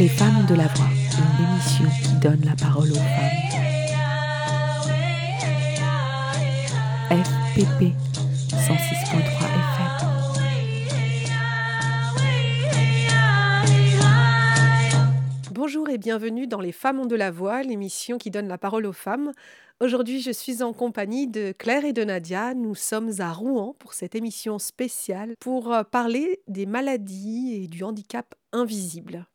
Les Femmes ont de la voix, une émission qui donne la parole aux femmes. FPP 106.3 FM. Bonjour et bienvenue dans Les Femmes ont de la voix, l'émission qui donne la parole aux femmes. Aujourd'hui, je suis en compagnie de Claire et de Nadia. Nous sommes à Rouen pour cette émission spéciale pour parler des maladies et du handicap invisible.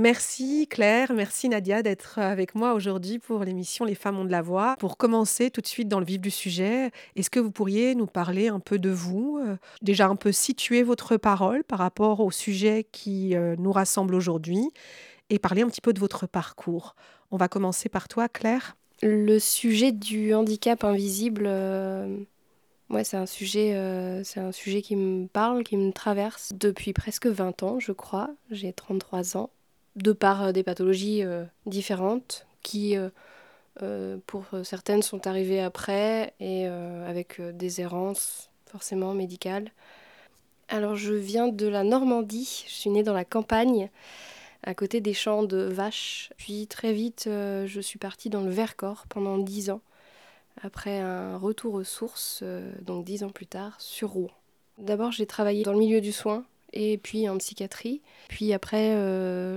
Merci Claire, merci Nadia d'être avec moi aujourd'hui pour l'émission Les Femmes ont de la voix. Pour commencer tout de suite dans le vif du sujet, est-ce que vous pourriez nous parler un peu de vous, déjà un peu situer votre parole par rapport au sujet qui nous rassemble aujourd'hui et parler un petit peu de votre parcours. On va commencer par toi Claire. Le sujet du handicap invisible, c'est un sujet qui me parle, qui me traverse depuis presque 20 ans je crois, j'ai 33 ans. De par des pathologies différentes qui, pour certaines, sont arrivées après et avec des errances forcément médicales. Alors, je viens de la Normandie. Je suis née dans la campagne, à côté des champs de vaches. Puis, très vite, je suis partie dans le Vercors pendant 10 ans, après un retour aux sources, donc 10 ans plus tard, sur Rouen. D'abord, j'ai travaillé dans le milieu du soin, et puis en psychiatrie. Puis après,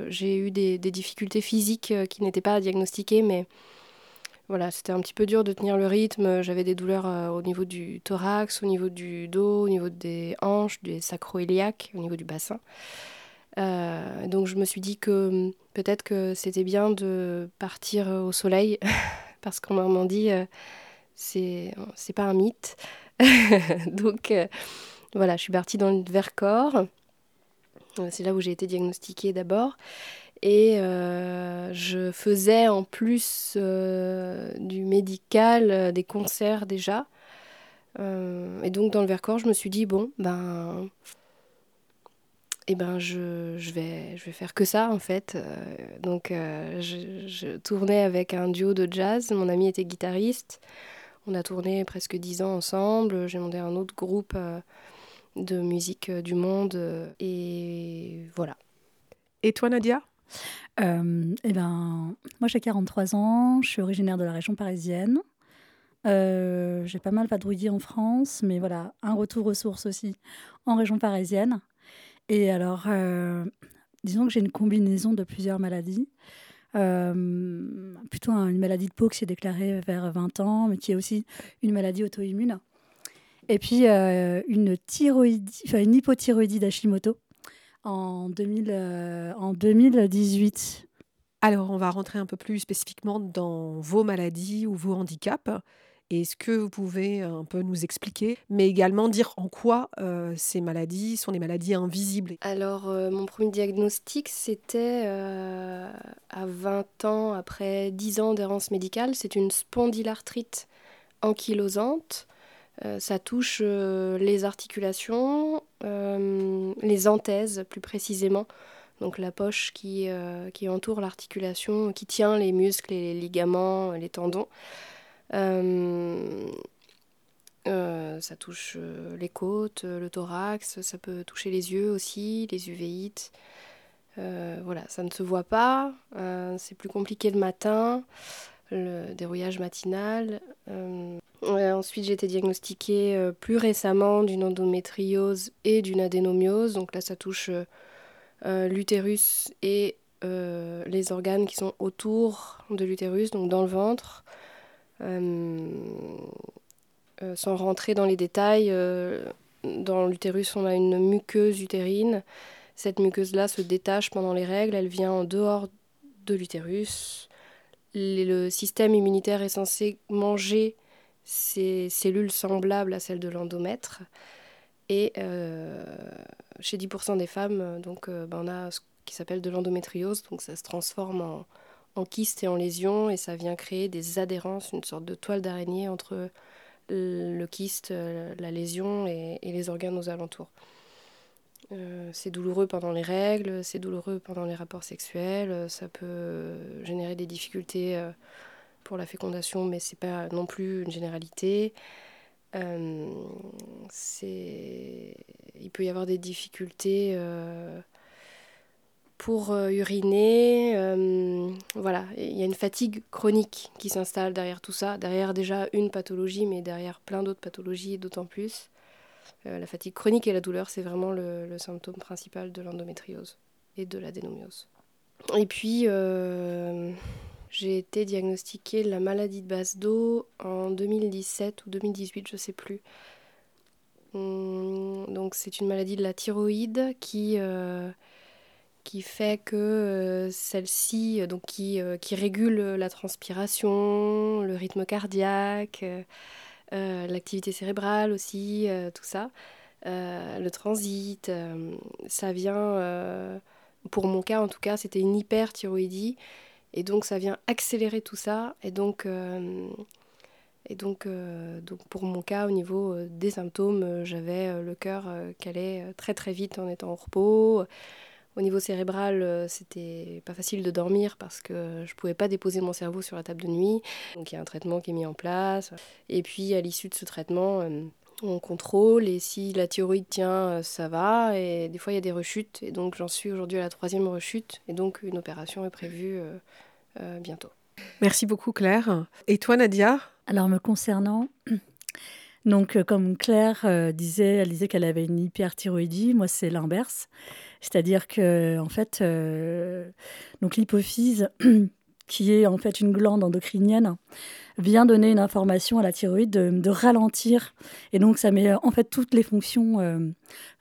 j'ai eu des difficultés physiques qui n'étaient pas diagnostiquées, mais voilà, c'était un petit peu dur de tenir le rythme. J'avais des douleurs au niveau du thorax, au niveau du dos, au niveau des hanches, des sacro-iliaques, au niveau du bassin. Donc je me suis dit que peut-être que c'était bien de partir au soleil, parce qu'en Normandie, c'est pas un mythe. Donc voilà, je suis partie dans le Vercors. C'est là où j'ai été diagnostiquée d'abord. Et je faisais en plus du médical, des concerts déjà. Et donc dans le Vercors, je me suis dit, je vais faire que ça en fait. Donc je tournais avec un duo de jazz. Mon ami était guitariste. On a tourné presque 10 ans ensemble. J'ai monté un autre groupe de musique du monde. Et voilà. Et toi, Nadia ? Moi, j'ai 43 ans. Je suis originaire de la région parisienne. J'ai pas mal vadrouillé en France. Mais voilà, un retour aux sources aussi en région parisienne. Et alors, disons que j'ai une combinaison de plusieurs maladies. Plutôt une maladie de peau qui s'est déclarée vers 20 ans, mais qui est aussi une maladie auto-immune. Et puis, une hypothyroïdie d'Hashimoto en 2018. Alors, on va rentrer un peu plus spécifiquement dans vos maladies ou vos handicaps. Est-ce que vous pouvez un peu nous expliquer, mais également dire en quoi ces maladies sont des maladies invisibles ? Alors, mon premier diagnostic, c'était à 20 ans, après 10 ans d'errance médicale. C'est une spondylarthrite ankylosante. Ça touche les articulations, les anthèses plus précisément, donc la poche qui entoure l'articulation, qui tient les muscles, les ligaments, les tendons. Ça touche les côtes, le thorax, ça peut toucher les yeux aussi, les uvéites. Voilà, ça ne se voit pas, c'est plus compliqué le matin, le dérouillage matinal. Ensuite, j'ai été diagnostiquée plus récemment d'une endométriose et d'une adénomyose. Donc là, ça touche l'utérus et les organes qui sont autour de l'utérus, donc dans le ventre. Sans rentrer dans les détails, dans l'utérus, on a une muqueuse utérine. Cette muqueuse-là se détache pendant les règles, elle vient en dehors de l'utérus. Le système immunitaire est censé manger ces cellules semblables à celles de l'endomètre. Et chez 10% des femmes, on a ce qui s'appelle de l'endométriose, donc ça se transforme en kyste et en lésion, et ça vient créer des adhérences, une sorte de toile d'araignée entre le kyste, la lésion et les organes aux alentours. C'est douloureux pendant les règles, c'est douloureux pendant les rapports sexuels, ça peut générer des difficultés pour la fécondation, mais c'est pas non plus une généralité. Il peut y avoir des difficultés pour uriner, voilà. Il y a une fatigue chronique qui s'installe derrière tout ça, derrière déjà une pathologie, mais derrière plein d'autres pathologies, d'autant plus. La fatigue chronique et la douleur, c'est vraiment le symptôme principal de l'endométriose et de l'adénomyose. Et puis, j'ai été diagnostiquée la maladie de Basedow en 2017 ou 2018, je ne sais plus. Donc c'est une maladie de la thyroïde qui fait que celle-ci, donc qui régule la transpiration, le rythme cardiaque, l'activité cérébrale aussi, tout ça, le transit, ça vient, pour mon cas en tout cas, c'était une hyperthyroïdie, et donc ça vient accélérer tout ça, et donc pour mon cas, au niveau des symptômes, j'avais le cœur qui allait très très vite en étant au repos. Au niveau cérébral, c'était pas facile de dormir parce que je pouvais pas déposer mon cerveau sur la table de nuit. Donc il y a un traitement qui est mis en place. Et puis à l'issue de ce traitement, on contrôle et si la thyroïde tient, ça va. Et des fois il y a des rechutes. Et donc j'en suis aujourd'hui à la 3e rechute. Et donc une opération est prévue bientôt. Merci beaucoup Claire. Et toi Nadia ? Alors me concernant, donc comme Claire disait, elle disait qu'elle avait une hyperthyroïdie, moi c'est l'inverse. C'est-à-dire que en fait, donc l'hypophyse, qui est en fait une glande endocrinienne, vient donner une information à la thyroïde de ralentir. Et donc ça met en fait toutes les fonctions...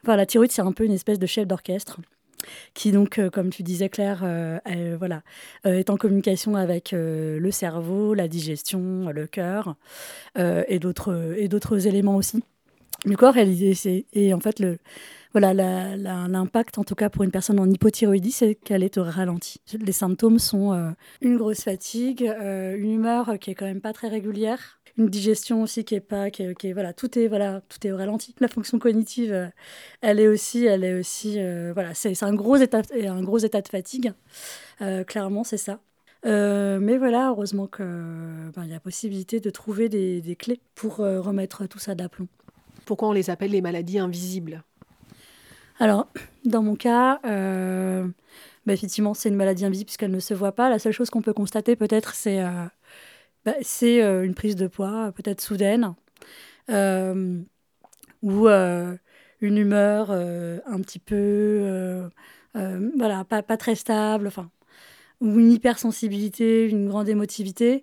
Enfin la thyroïde c'est un peu une espèce de chef d'orchestre. Qui donc, comme tu disais Claire, est en communication avec le cerveau, la digestion, le cœur et d'autres éléments aussi du corps. Et en fait, l'impact, en tout cas pour une personne en hypothyroïdie, c'est qu'elle est au ralenti. Les symptômes sont une grosse fatigue, une humeur qui est quand même pas très régulière. Une digestion aussi tout est au ralenti. La fonction cognitive, elle est aussi, c'est un gros état de fatigue. Clairement, c'est ça. Mais voilà, heureusement que il y a possibilité de trouver des clés pour remettre tout ça d'aplomb. Pourquoi on les appelle les maladies invisibles ? Alors, dans mon cas, effectivement, c'est une maladie invisible puisqu'elle ne se voit pas. La seule chose qu'on peut constater, peut-être, c'est c'est une prise de poids, peut-être soudaine, ou une humeur un petit peu, pas très stable, ou une hypersensibilité, une grande émotivité.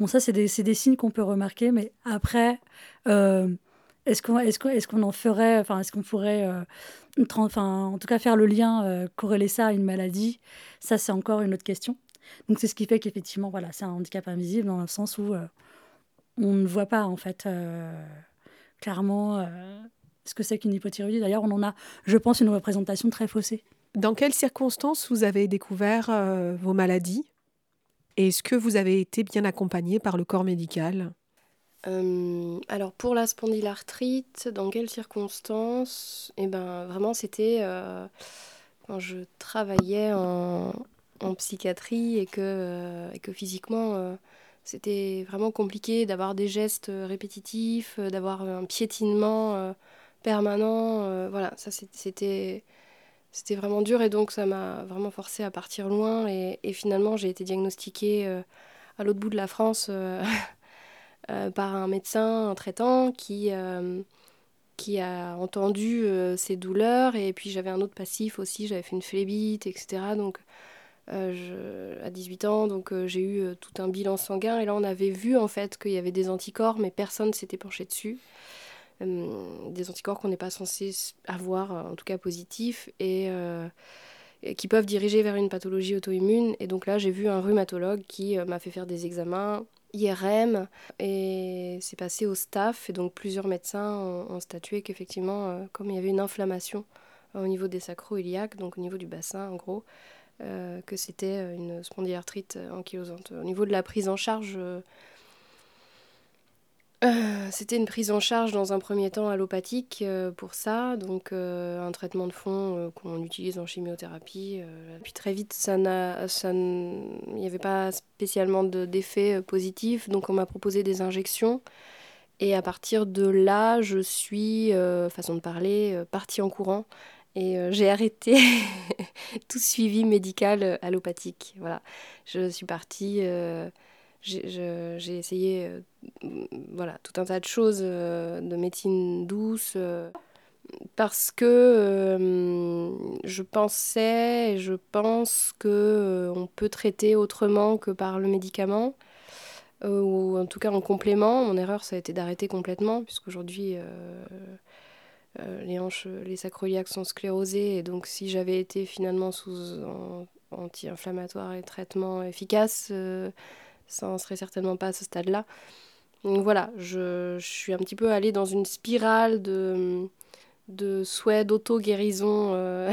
Bon, ça, c'est des signes qu'on peut remarquer, mais après, est-ce qu'on en ferait, est-ce qu'on pourrait, en tout cas, faire le lien, corréler ça à une maladie ? Ça, c'est encore une autre question. Donc c'est ce qui fait qu'effectivement c'est un handicap invisible dans le sens où on ne voit pas en fait clairement ce que c'est qu'une hypothyroïdie. D'ailleurs on en a, je pense, une représentation très faussée. Dans quelles circonstances vous avez découvert vos maladies et est-ce que vous avez été bien accompagnée par le corps médical ? Alors pour la spondylarthrite, dans quelles circonstances ? Vraiment c'était quand je travaillais en psychiatrie et que physiquement, c'était vraiment compliqué d'avoir des gestes répétitifs, d'avoir un piétinement permanent. Ça c'était vraiment dur et donc ça m'a vraiment forcée à partir loin. Et finalement, j'ai été diagnostiquée à l'autre bout de la France par un médecin, un traitant qui a entendu ces douleurs. Et puis j'avais un autre passif aussi, j'avais fait une phlébite, etc. Donc... à 18 ans, donc j'ai eu tout un bilan sanguin et là on avait vu en fait qu'il y avait des anticorps mais personne ne s'était penché dessus, des anticorps qu'on n'est pas censé avoir, en tout cas positifs, et qui peuvent diriger vers une pathologie auto-immune. Et donc là j'ai vu un rhumatologue qui m'a fait faire des examens IRM et c'est passé au staff et donc plusieurs médecins ont statué qu'effectivement comme il y avait une inflammation au niveau des sacro-iliaques, donc au niveau du bassin en gros, que c'était une spondylarthrite ankylosante. Au niveau de la prise en charge, c'était une prise en charge dans un premier temps allopathique pour ça, donc un traitement de fond qu'on utilise en chimiothérapie. Puis très vite, il n'y avait pas spécialement d'effet positif, donc on m'a proposé des injections. Et à partir de là, je suis, façon de parler, partie en courant. et j'ai arrêté tout suivi médical allopathique. Voilà, je suis partie, j'ai essayé voilà, tout un tas de choses de médecine douce parce que je pensais et je pense qu'on peut traiter autrement que par le médicament. Ou en tout cas en complément. Mon erreur, ça a été d'arrêter complètement, puisqu'aujourd'hui, les hanches, les sacroiliaques sont sclérosées, et donc si j'avais été finalement sous anti-inflammatoire et traitement efficace, ça n'en serait certainement pas à ce stade-là. Donc voilà, je suis un petit peu allée dans une spirale de souhait d'auto-guérison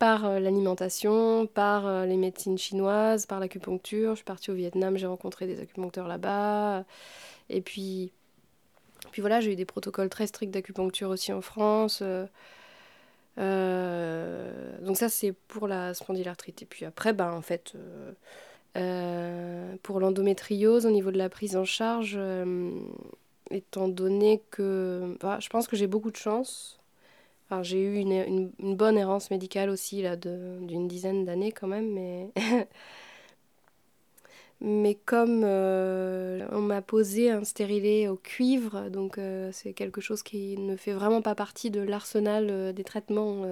par l'alimentation, par les médecines chinoises, par l'acupuncture. Je suis partie au Vietnam, j'ai rencontré des acupuncteurs là-bas. Et puis voilà, j'ai eu des protocoles très stricts d'acupuncture aussi en France. Donc ça, c'est pour la spondylarthrite. Et puis après, en fait, pour l'endométriose, au niveau de la prise en charge, étant donné que... je pense que j'ai beaucoup de chance. Enfin, j'ai eu une bonne errance médicale aussi, là, d'une dizaine d'années quand même, mais, mais comme on m'a posé un stérilet au cuivre, donc c'est quelque chose qui ne fait vraiment pas partie de l'arsenal des traitements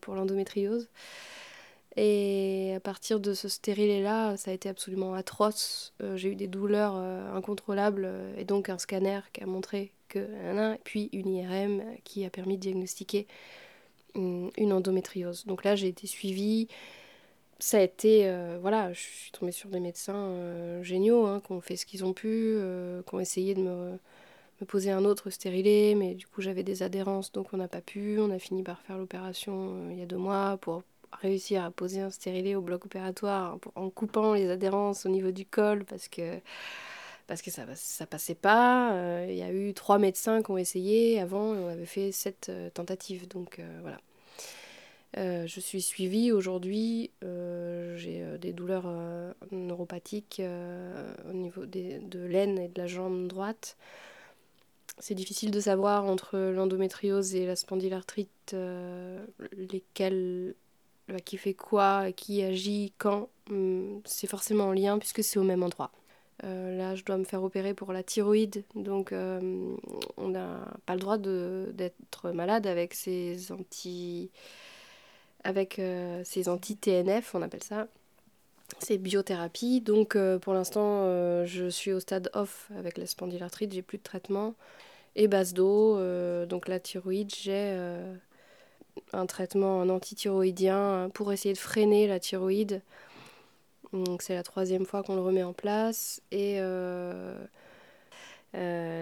pour l'endométriose. Et à partir de ce stérilet-là, ça a été absolument atroce. J'ai eu des douleurs incontrôlables, et donc un scanner qui a montré que... puis une IRM qui a permis de diagnostiquer une endométriose. Donc là, j'ai été suivie. Ça a été... voilà, je suis tombée sur des médecins géniaux, qui ont fait ce qu'ils ont pu, qui ont essayé de me poser un autre stérilet, mais du coup, j'avais des adhérences, donc on n'a pas pu. On a fini par faire l'opération il y a 2 mois pour... réussir à poser un stérilet au bloc opératoire en coupant les adhérences au niveau du col parce que ça ne passait pas. Il y a eu 3 médecins qui ont essayé avant et on avait fait 7 tentatives. Donc voilà. Je suis suivie aujourd'hui. J'ai des douleurs neuropathiques au niveau de l'aine et de la jambe droite. C'est difficile de savoir entre l'endométriose et la spondylarthrite lesquelles... qui fait quoi, qui agit, quand, c'est forcément en lien puisque c'est au même endroit. Là, je dois me faire opérer pour la thyroïde, donc on n'a pas le droit d'être malade avec ces anti-TNF, on appelle ça, ces biothérapies. Donc pour l'instant, je suis au stade off avec la spondylarthrite, j'ai plus de traitement. Et Basedow, donc la thyroïde, j'ai... un traitement antithyroïdien pour essayer de freiner la thyroïde. Donc c'est la 3e fois qu'on le remet en place et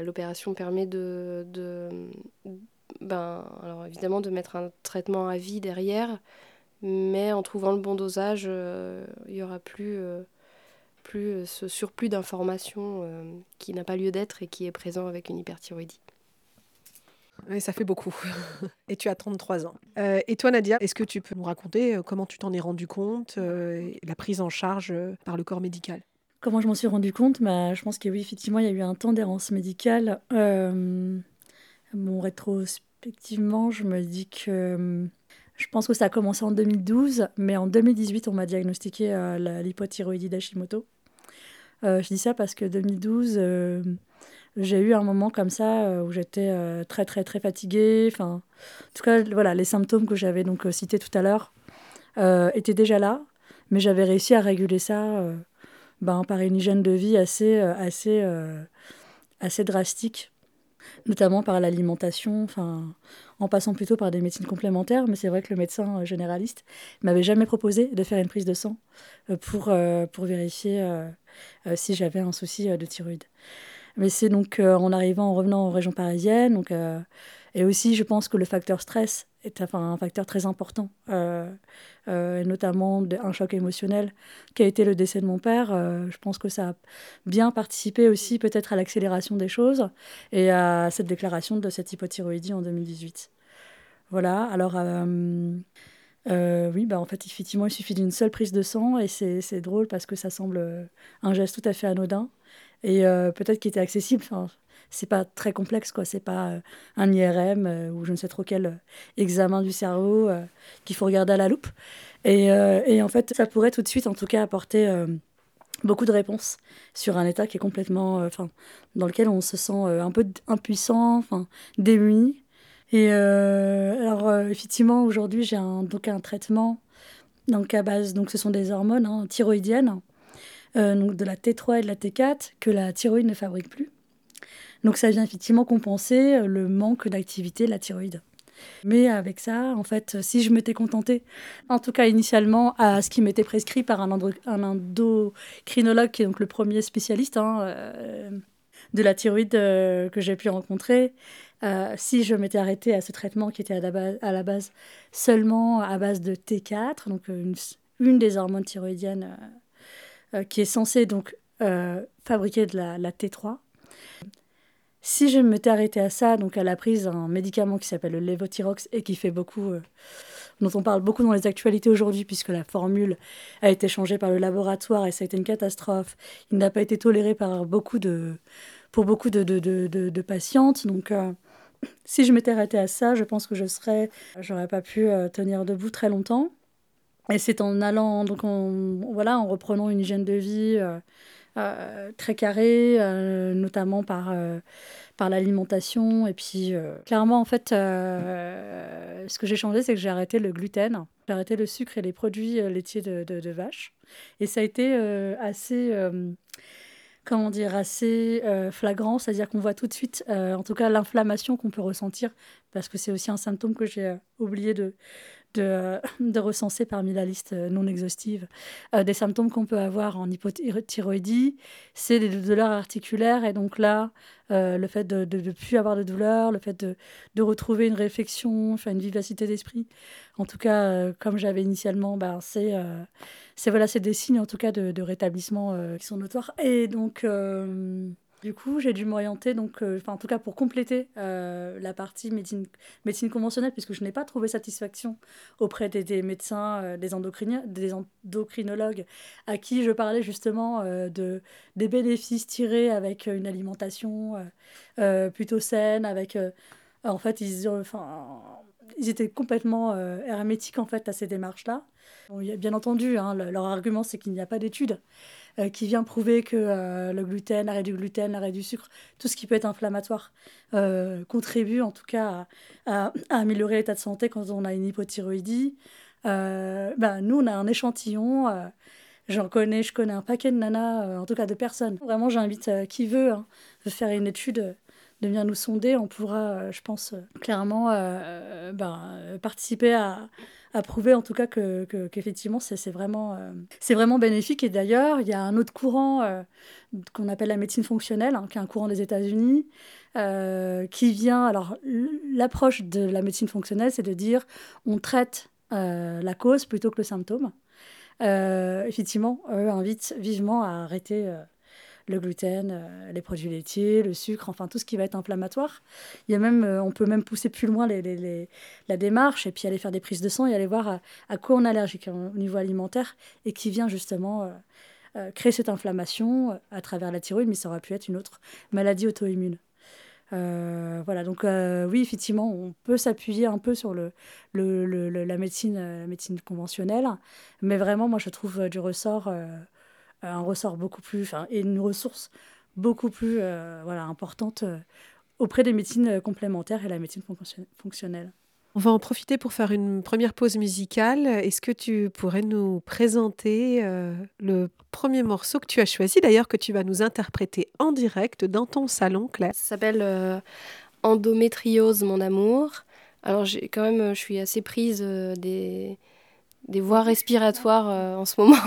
l'opération permet alors évidemment de mettre un traitement à vie derrière, mais en trouvant le bon dosage, il n'y aura plus ce surplus d'informations qui n'a pas lieu d'être et qui est présent avec une hyperthyroïdie. Oui, ça fait beaucoup. Et tu as 33 ans. Et toi, Nadia, est-ce que tu peux nous raconter comment tu t'en es rendu compte, la prise en charge par le corps médical ? Comment je m'en suis rendu compte ? Je pense que oui, effectivement, il y a eu un temps d'errance médicale. Rétrospectivement, je me dis que... je pense que ça a commencé en 2012, mais en 2018, on m'a diagnostiqué l'hypothyroïdie d'Hashimoto. Je dis ça parce que 2012... j'ai eu un moment comme ça où j'étais très très très fatiguée. Enfin, en tout cas, voilà, les symptômes que j'avais donc cités tout à l'heure étaient déjà là, mais j'avais réussi à réguler ça par une hygiène de vie assez drastique, notamment par l'alimentation. Enfin, en passant plutôt par des médecines complémentaires, mais c'est vrai que le médecin généraliste m'avait jamais proposé de faire une prise de sang pour vérifier si j'avais un souci de thyroïde. Mais c'est donc en revenant en région parisienne. Donc, et aussi, je pense que le facteur stress est un facteur très important, notamment un choc émotionnel qui a été le décès de mon père. Je pense que ça a bien participé aussi peut-être à l'accélération des choses et à cette déclaration de cette hypothyroïdie en 2018. Voilà, alors... oui, en fait, effectivement, il suffit d'une seule prise de sang et c'est drôle parce que ça semble un geste tout à fait anodin et peut-être qui était accessible. Enfin, c'est pas très complexe, quoi. C'est pas un IRM ou je ne sais trop quel examen du cerveau qu'il faut regarder à la loupe. Et en fait, ça pourrait tout de suite, en tout cas, apporter beaucoup de réponses sur un état qui est complètement, dans lequel on se sent un peu impuissant, démuni. Et alors, effectivement, aujourd'hui, j'ai un traitement. Donc, à base, donc, ce sont des hormones thyroïdiennes, donc de la T3 et de la T4, que la thyroïde ne fabrique plus. Donc, ça vient effectivement compenser le manque d'activité de la thyroïde. Mais avec ça, en fait, si je m'étais contentée, en tout cas initialement, à ce qui m'était prescrit par un endocrinologue, qui est donc le premier spécialiste de la thyroïde que j'ai pu rencontrer, si je m'étais arrêtée à ce traitement qui était à la base seulement à base de T4, donc une des hormones thyroïdiennes qui est censée donc fabriquer de la T3. Si je m'étais arrêtée à ça, donc à la prise d'un médicament qui s'appelle le Levothyrox et qui fait beaucoup, dont on parle beaucoup dans les actualités aujourd'hui, puisque la formule a été changée par le laboratoire et ça a été une catastrophe. Il n'a pas été toléré pour beaucoup de patientes. Donc, si je m'étais arrêtée à ça, je pense que j'aurais pas pu tenir debout très longtemps. Et c'est en allant, donc en reprenant une hygiène de vie très carré, notamment par l'alimentation. Et puis, clairement, en fait, ce que j'ai changé, c'est que j'ai arrêté le gluten, j'ai arrêté le sucre et les produits laitiers de vache. Et ça a été assez flagrant, c'est-à-dire qu'on voit tout de suite, en tout cas, l'inflammation qu'on peut ressentir, parce que c'est aussi un symptôme que j'ai oublié de recenser parmi la liste non exhaustive des symptômes qu'on peut avoir en hypothyroïdie, c'est des douleurs articulaires. Et donc là, le fait de ne plus avoir de douleurs, le fait de retrouver une réflexion, une vivacité d'esprit, en tout cas, comme j'avais initialement, c'est des signes en tout cas de rétablissement qui sont notoires. Et donc... Du coup, j'ai dû m'orienter, donc, en tout cas pour compléter la partie médecine conventionnelle, puisque je n'ai pas trouvé satisfaction auprès des médecins, des endocrinologues, à qui je parlais justement des bénéfices tirés avec une alimentation plutôt saine. Avec, en fait, ils étaient complètement hermétiques en fait, à ces démarches-là. Bon, bien entendu, leur argument, c'est qu'il n'y a pas d'études qui vient prouver que le gluten, l'arrêt du sucre, tout ce qui peut être inflammatoire contribue en tout cas à améliorer l'état de santé quand on a une hypothyroïdie. Nous, on a un échantillon. Je connais un paquet de nanas, en tout cas de personnes. Vraiment, j'invite qui veut faire une étude, de venir nous sonder. On pourra, je pense, clairement participer à prouver en tout cas qu'effectivement c'est vraiment bénéfique. Et d'ailleurs, il y a un autre courant qu'on appelle la médecine fonctionnelle, qui est un courant des États-Unis, qui vient... Alors, l'approche de la médecine fonctionnelle, c'est de dire on traite la cause plutôt que le symptôme. Effectivement, eux invitent vivement à arrêter... le gluten, les produits laitiers, le sucre, tout ce qui va être inflammatoire. Il y a même, on peut même pousser plus loin la démarche et puis aller faire des prises de sang et aller voir à quoi on est allergique au niveau alimentaire et qui vient justement créer cette inflammation à travers la thyroïde, mais ça aurait pu être une autre maladie auto-immune. Oui, effectivement, on peut s'appuyer un peu sur la médecine conventionnelle, mais vraiment, moi, je trouve du ressort... un ressort beaucoup plus, et une ressource beaucoup plus importante auprès des médecines complémentaires et la médecine fonctionnelle. On va en profiter pour faire une première pause musicale. Est-ce que tu pourrais nous présenter le premier morceau que tu as choisi, d'ailleurs que tu vas nous interpréter en direct dans ton salon, Claire? Ça s'appelle Endométriose mon amour. Alors je suis assez prise des voies respiratoires en ce moment.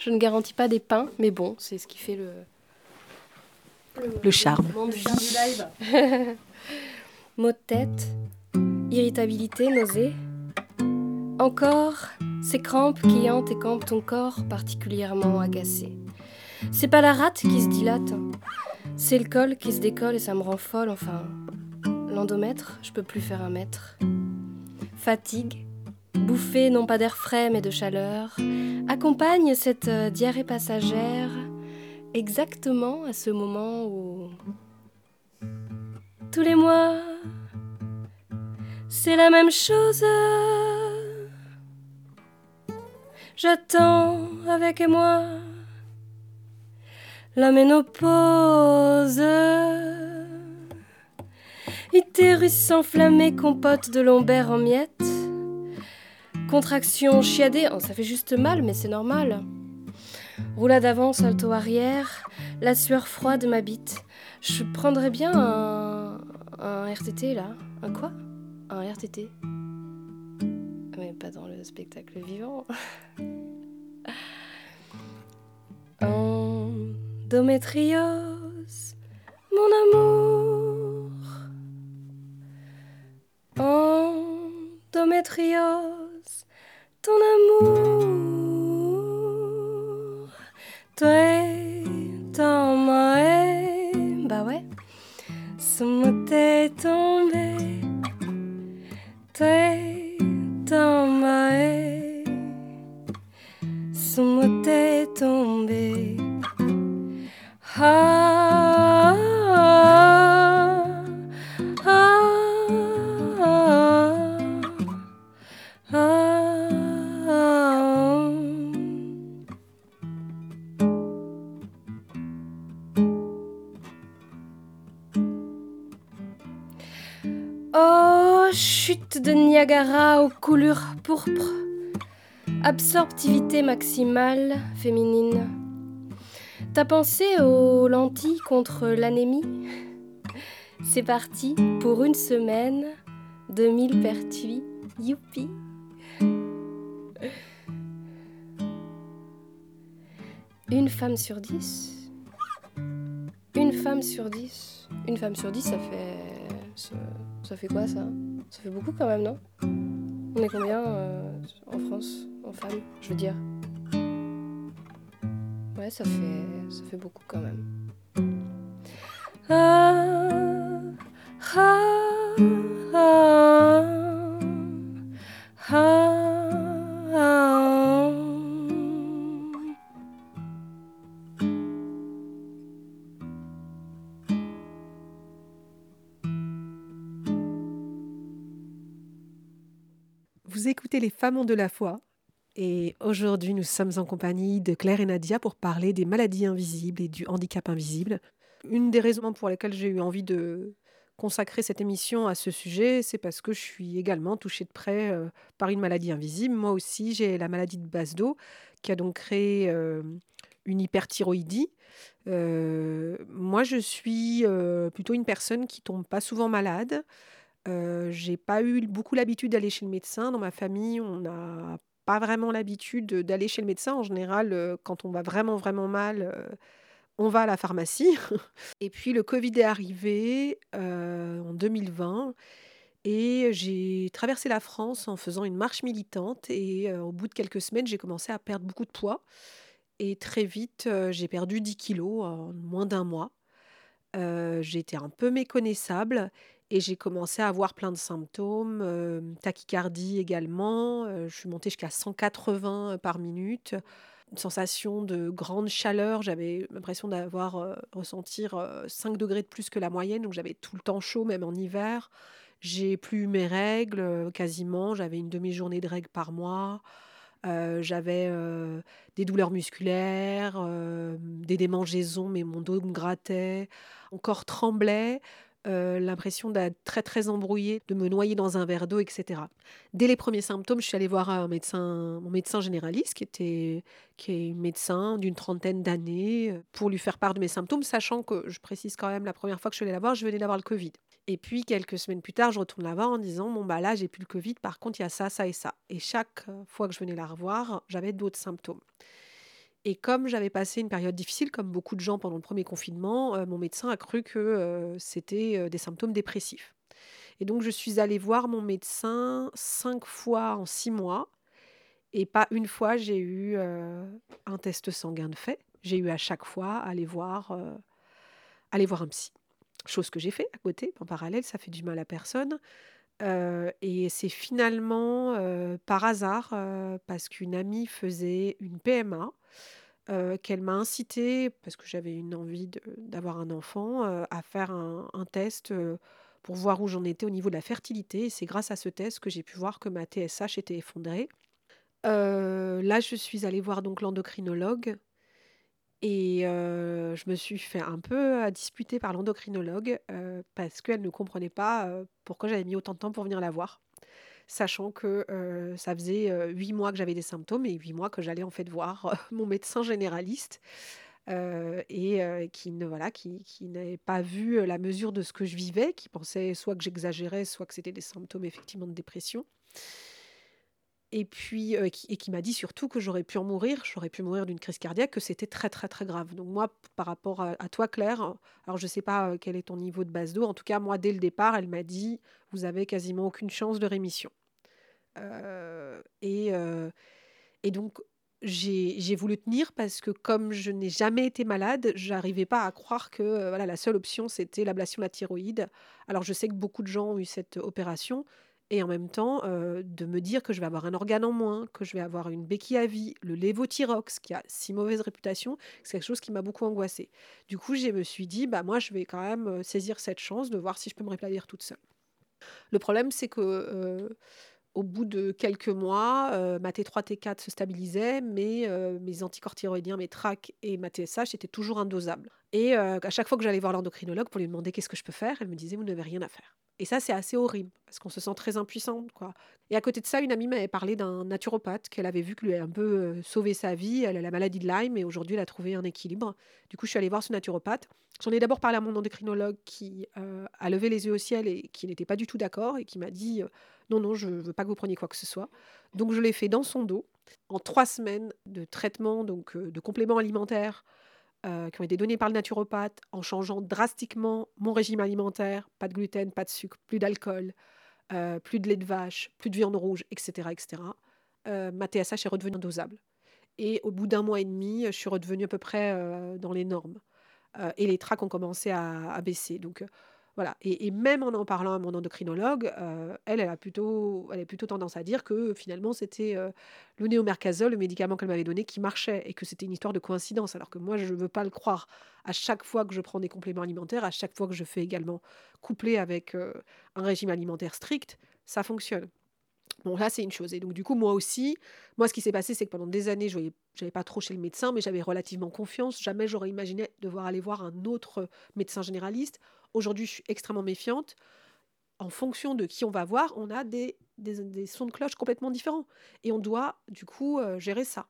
Je ne garantis pas des pains, mais bon, c'est ce qui fait le charme. Le charme du live. Maux de tête, irritabilité, nausée. Encore ces crampes qui hantent et campent ton corps particulièrement agacé. C'est pas la rate qui se dilate, c'est le col qui se décolle et ça me rend folle. Enfin, l'endomètre, je peux plus faire un mètre. Fatigue. Bouffée non pas d'air frais mais de chaleur, accompagne cette diarrhée passagère exactement à ce moment où tous les mois, c'est la même chose. J'attends avec moi la ménopause. Utérus enflammé, compote de lombaire en miettes, contraction chiadée, oh, ça fait juste mal mais c'est normal. Roulade avant, salto arrière, la sueur froide m'habite. Je prendrais bien un RTT là. Un quoi ? Un RTT ? Mais pas dans le spectacle vivant. Endométriose, mon amour. Endométriose, ton amour. Bah ouais. Ce mot t'est tombé. Son mot est tombé. Ah, ah, ah, ah, ah, ah. Oh, chute de Niagara aux coulures pourpres. Absorptivité maximale féminine. T'as pensé aux lentilles contre l'anémie ? C'est parti pour une semaine, 2000 pertuis, youpi ! Une femme sur dix, ça fait quoi ça ? Ça fait beaucoup quand même, non ? On est combien en France, en femmes, je veux dire. Ouais, ça fait beaucoup quand même. Ah, ah, ah, ah, ah. Vous écoutez Les Femmes ont de la voix et aujourd'hui nous sommes en compagnie de Claire et Nadia pour parler des maladies invisibles et du handicap invisible. Une des raisons pour lesquelles j'ai eu envie de consacrer cette émission à ce sujet, c'est parce que je suis également touchée de près par une maladie invisible. Moi aussi j'ai la maladie de Basedow qui a donc créé une hyperthyroïdie. Moi je suis plutôt une personne qui tombe pas souvent malade. J'ai pas eu beaucoup l'habitude d'aller chez le médecin. Dans ma famille, on n'a pas vraiment l'habitude d'aller chez le médecin. En général, quand on va vraiment, vraiment mal, on va à la pharmacie. Et puis, le Covid est arrivé en 2020 et j'ai traversé la France en faisant une marche militante. Et au bout de quelques semaines, j'ai commencé à perdre beaucoup de poids. Et très vite, j'ai perdu 10 kilos en moins d'un mois. J'étais un peu méconnaissable. Et j'ai commencé à avoir plein de symptômes, tachycardie également, je suis montée jusqu'à 180 par minute, une sensation de grande chaleur, j'avais l'impression d'avoir ressenti 5 degrés de plus que la moyenne, donc j'avais tout le temps chaud, même en hiver. J'ai plus eu mes règles quasiment, j'avais une demi-journée de règles par mois, j'avais des douleurs musculaires, des démangeaisons, mais mon dos me grattait, mon corps tremblait. L'impression d'être très très embrouillée, de me noyer dans un verre d'eau, etc. Dès les premiers symptômes, je suis allée voir mon médecin généraliste qui est médecin d'une trentaine d'années pour lui faire part de mes symptômes, sachant que, je précise quand même, la première fois que je suis allée la voir, je venais d'avoir le Covid. Et puis quelques semaines plus tard, je retourne la voir en disant « bon bah là, j'ai plus le Covid, par contre il y a ça, ça et ça ». Et chaque fois que je venais la revoir, j'avais d'autres symptômes. Et comme j'avais passé une période difficile, comme beaucoup de gens pendant le premier confinement, mon médecin a cru que c'était des symptômes dépressifs. Et donc, je suis allée voir mon médecin 5 fois en 6 mois. Et pas une fois, j'ai eu un test sanguin de fait. J'ai eu à chaque fois aller voir un psy. Chose que j'ai fait à côté, en parallèle, ça fait du mal à personne. Et c'est finalement par hasard, parce qu'une amie faisait une PMA qu'elle m'a incité, parce que j'avais une envie d'avoir un enfant, à faire un test pour voir où j'en étais au niveau de la fertilité. Et c'est grâce à ce test que j'ai pu voir que ma TSH était effondrée. Là, je suis allée voir donc l'endocrinologue et je me suis fait un peu disputer par l'endocrinologue parce qu'elle ne comprenait pas pourquoi j'avais mis autant de temps pour venir la voir, sachant que ça faisait 8 mois que j'avais des symptômes et 8 mois que j'allais en fait voir mon médecin généraliste et qui n'avait pas vu la mesure de ce que je vivais, qui pensait soit que j'exagérais, soit que c'était des symptômes effectivement de dépression. Et puis qui m'a dit surtout que j'aurais pu mourir d'une crise cardiaque, que c'était très très très grave. Donc moi, par rapport à toi Claire, alors je ne sais pas quel est ton niveau de Basedow, en tout cas moi dès le départ, elle m'a dit « vous avez quasiment aucune chance de rémission ». Et donc j'ai voulu tenir parce que comme je n'ai jamais été malade, je n'arrivais pas à croire que la seule option c'était l'ablation de la thyroïde. Alors je sais que beaucoup de gens ont eu cette opération, et en même temps, de me dire que je vais avoir un organe en moins, que je vais avoir une béquille à vie, le Levothyrox, qui a si mauvaise réputation, c'est quelque chose qui m'a beaucoup angoissée. Du coup, je me suis dit, moi, je vais quand même saisir cette chance de voir si je peux me rétablir toute seule. Le problème, c'est que au bout de quelques mois, ma T3, T4 se stabilisait, mais mes anticorps thyroïdiens, mes TRAC et ma TSH étaient toujours indosables. Et à chaque fois que j'allais voir l'endocrinologue pour lui demander qu'est-ce que je peux faire, elle me disait, vous n'avez rien à faire. Et ça, c'est assez horrible, parce qu'on se sent très impuissante, quoi. Et à côté de ça, une amie m'avait parlé d'un naturopathe qu'elle avait vu qui lui a un peu sauvé sa vie. Elle a la maladie de Lyme et aujourd'hui, elle a trouvé un équilibre. Du coup, je suis allée voir ce naturopathe. J'en ai d'abord parlé à mon endocrinologue qui a levé les yeux au ciel et qui n'était pas du tout d'accord et qui m'a dit « Non, je ne veux pas que vous preniez quoi que ce soit ». Donc, je l'ai fait dans son dos. En 3 semaines de traitement, donc de compléments alimentaires, qui ont été donnés par le naturopathe en changeant drastiquement mon régime alimentaire, pas de gluten, pas de sucre, plus d'alcool, plus de lait de vache, plus de viande rouge, etc. etc. Ma TSH est redevenue indosable. Et au bout d'1 mois et demi, je suis redevenue à peu près dans les normes. Et les TRAC ont commencé à baisser. Donc voilà. Et même en parlant à mon endocrinologue, elle a plutôt tendance à dire que finalement c'était le néomercazole, le médicament qu'elle m'avait donné, qui marchait et que c'était une histoire de coïncidence. Alors que moi, je ne veux pas le croire. À chaque fois que je prends des compléments alimentaires, à chaque fois que je fais également couplé avec un régime alimentaire strict, ça fonctionne. Bon, là, c'est une chose. Et donc, du coup, moi, ce qui s'est passé, c'est que pendant des années, je n'allais pas trop chez le médecin, mais j'avais relativement confiance. Jamais j'aurais imaginé devoir aller voir un autre médecin généraliste. Aujourd'hui, je suis extrêmement méfiante. En fonction de qui on va voir, on a des sons de cloche complètement différents. Et on doit, du coup, gérer ça.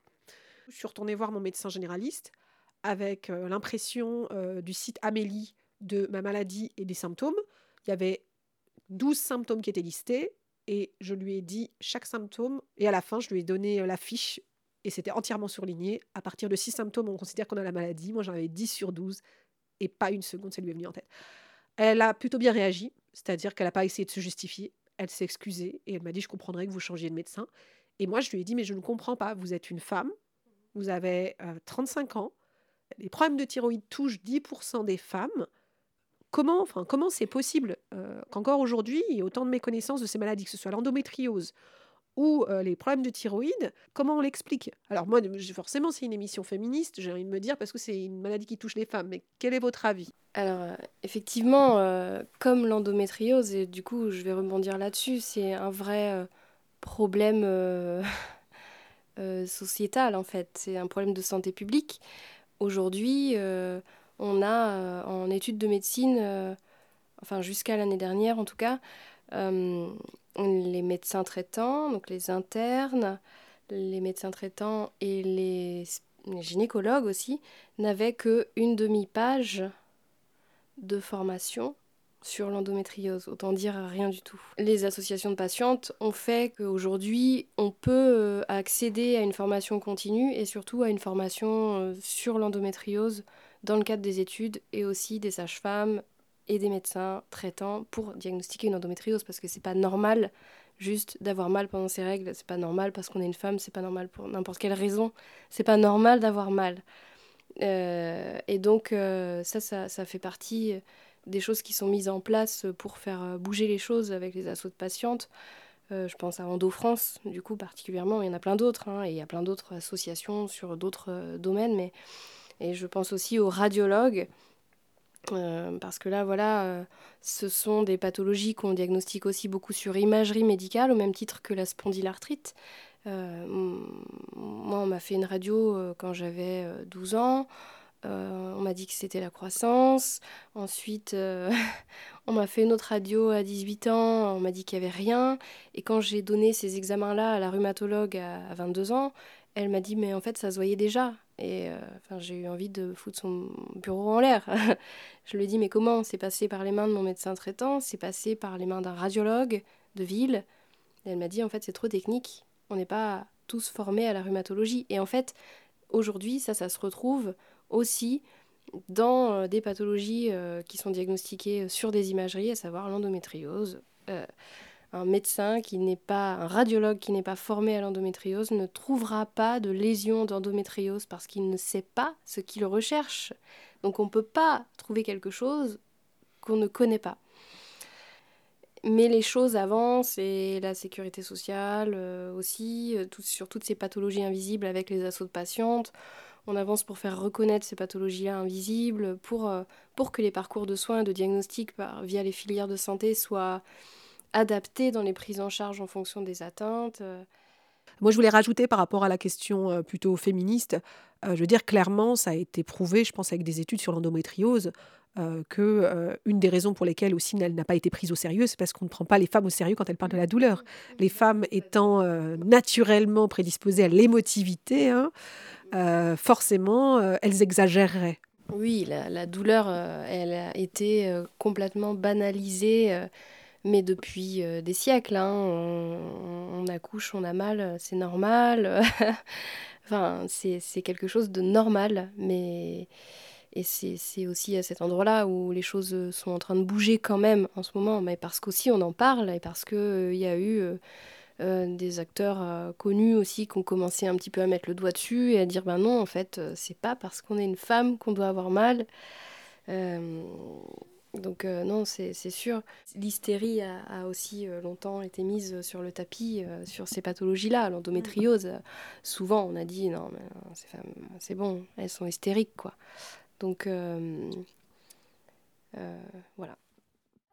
Je suis retournée voir mon médecin généraliste avec l'impression du site Amélie de ma maladie et des symptômes. Il y avait 12 symptômes qui étaient listés. Et je lui ai dit chaque symptôme. Et à la fin, je lui ai donné la fiche. Et c'était entièrement surligné. À partir de 6 symptômes, on considère qu'on a la maladie. Moi, j'en avais 10 sur 12. Et pas une seconde, ça lui est venu en tête. Elle a plutôt bien réagi. C'est-à-dire qu'elle n'a pas essayé de se justifier. Elle s'est excusée. Et elle m'a dit, je comprendrais que vous changiez de médecin. Et moi, je lui ai dit, mais je ne comprends pas. Vous êtes une femme. Vous avez 35 ans. Les problèmes de thyroïde touchent 10% des femmes. Comment c'est possible qu'encore aujourd'hui, il y ait autant de méconnaissances de ces maladies, que ce soit l'endométriose ou les problèmes de thyroïde, comment on l'explique ? Alors moi, forcément, c'est une émission féministe, j'ai envie de me dire, parce que c'est une maladie qui touche les femmes, mais quel est votre avis ? Alors effectivement, comme l'endométriose, et du coup, je vais rebondir là-dessus, c'est un vrai problème sociétal, en fait. C'est un problème de santé publique. Aujourd'hui... on a en études de médecine, jusqu'à l'année dernière en tout cas, les médecins traitants, donc les internes, les médecins traitants et les gynécologues aussi, n'avaient qu'une demi-page de formation sur l'endométriose, autant dire rien du tout. Les associations de patientes ont fait qu'aujourd'hui, on peut accéder à une formation continue et surtout à une formation sur l'endométriose dans le cadre des études et aussi des sages-femmes et des médecins traitants pour diagnostiquer une endométriose, parce que c'est pas normal juste d'avoir mal pendant ses règles, c'est pas normal parce qu'on est une femme, c'est pas normal pour n'importe quelle raison, c'est pas normal d'avoir mal. Et donc ça fait partie des choses qui sont mises en place pour faire bouger les choses avec les assos de patientes. Je pense à EndoFrance, du coup, particulièrement. Il y en a plein d'autres, hein, et il y a plein d'autres associations sur d'autres domaines. Mais... Et je pense aussi aux radiologues, parce que là, voilà, ce sont des pathologies qu'on diagnostique aussi beaucoup sur imagerie médicale, au même titre que la spondylarthrite. Moi, on m'a fait une radio quand j'avais 12 ans. On m'a dit que c'était la croissance. Ensuite, on m'a fait une autre radio à 18 ans. On m'a dit qu'il n'y avait rien. Et quand j'ai donné ces examens-là à la rhumatologue à 22 ans, elle m'a dit « mais en fait, ça se voyait déjà ». Et j'ai eu envie de foutre son bureau en l'air. Je lui ai dit « mais comment ? C'est passé par les mains de mon médecin traitant, c'est passé par les mains d'un radiologue de ville ». Et elle m'a dit « en fait, c'est trop technique. On n'est pas tous formés à la rhumatologie ». Et en fait, aujourd'hui, ça se retrouve aussi dans des pathologies qui sont diagnostiquées sur des imageries, à savoir l'endométriose. Un médecin qui n'est pas, un radiologue qui n'est pas formé à l'endométriose ne trouvera pas de lésion d'endométriose parce qu'il ne sait pas ce qu'il recherche. Donc on ne peut pas trouver quelque chose qu'on ne connaît pas. Mais les choses avancent et la sécurité sociale aussi, sur toutes ces pathologies invisibles avec les assos de patientes. On avance pour faire reconnaître ces pathologies-là invisibles, pour que les parcours de soins et de diagnostic via les filières de santé soient adaptés dans les prises en charge en fonction des atteintes. Moi, je voulais rajouter par rapport à la question plutôt féministe, je veux dire clairement, ça a été prouvé, je pense avec des études sur l'endométriose, qu'une des raisons pour lesquelles aussi elle n'a pas été prise au sérieux, c'est parce qu'on ne prend pas les femmes au sérieux quand elles parlent de la douleur. Les femmes étant naturellement prédisposées à l'émotivité, forcément, elles exagéreraient. Oui, la douleur, elle a été complètement banalisée, mais depuis des siècles. Hein, on accouche, on a mal, c'est normal. Enfin, c'est quelque chose de normal, mais... Et c'est aussi à cet endroit-là où les choses sont en train de bouger quand même en ce moment, mais parce qu'aussi on en parle et parce qu'il y a eu des acteurs connus aussi qui ont commencé un petit peu à mettre le doigt dessus et à dire « ben non, en fait, c'est pas parce qu'on est une femme qu'on doit avoir mal ». Donc non, c'est sûr. L'hystérie a aussi longtemps été mise sur le tapis, sur ces pathologies-là. L'endométriose, souvent on a dit « non, mais ces femmes, c'est bon, elles sont hystériques, quoi ». Donc, voilà.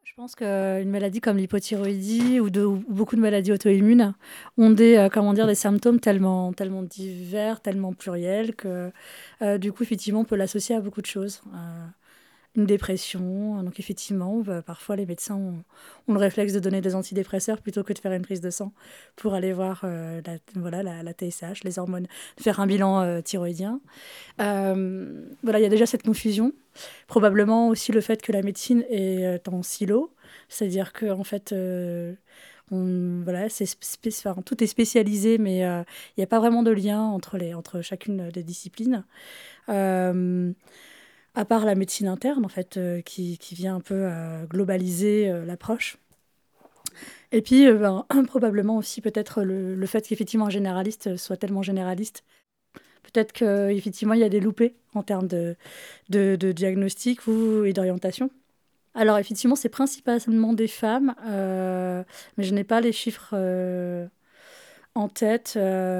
Je pense qu'une maladie comme l'hypothyroïdie ou beaucoup de maladies auto-immunes ont des symptômes tellement divers, tellement pluriels que, du coup, effectivement, on peut l'associer à beaucoup de choses. Une dépression, donc effectivement, parfois les médecins ont le réflexe de donner des antidépresseurs plutôt que de faire une prise de sang pour aller voir la TSH, les hormones, faire un bilan thyroïdien. Il y a déjà cette confusion. Probablement aussi le fait que la médecine est en silo, c'est-à-dire que en fait, tout est spécialisé, mais il n'y a pas vraiment de lien entre chacune des disciplines. À part la médecine interne, en fait, qui vient un peu globaliser l'approche. Et puis, probablement aussi, peut-être, le fait qu'effectivement un généraliste soit tellement généraliste. Peut-être qu'effectivement, il y a des loupés en termes de diagnostic et d'orientation. Alors, effectivement, c'est principalement des femmes, mais je n'ai pas les chiffres... en tête,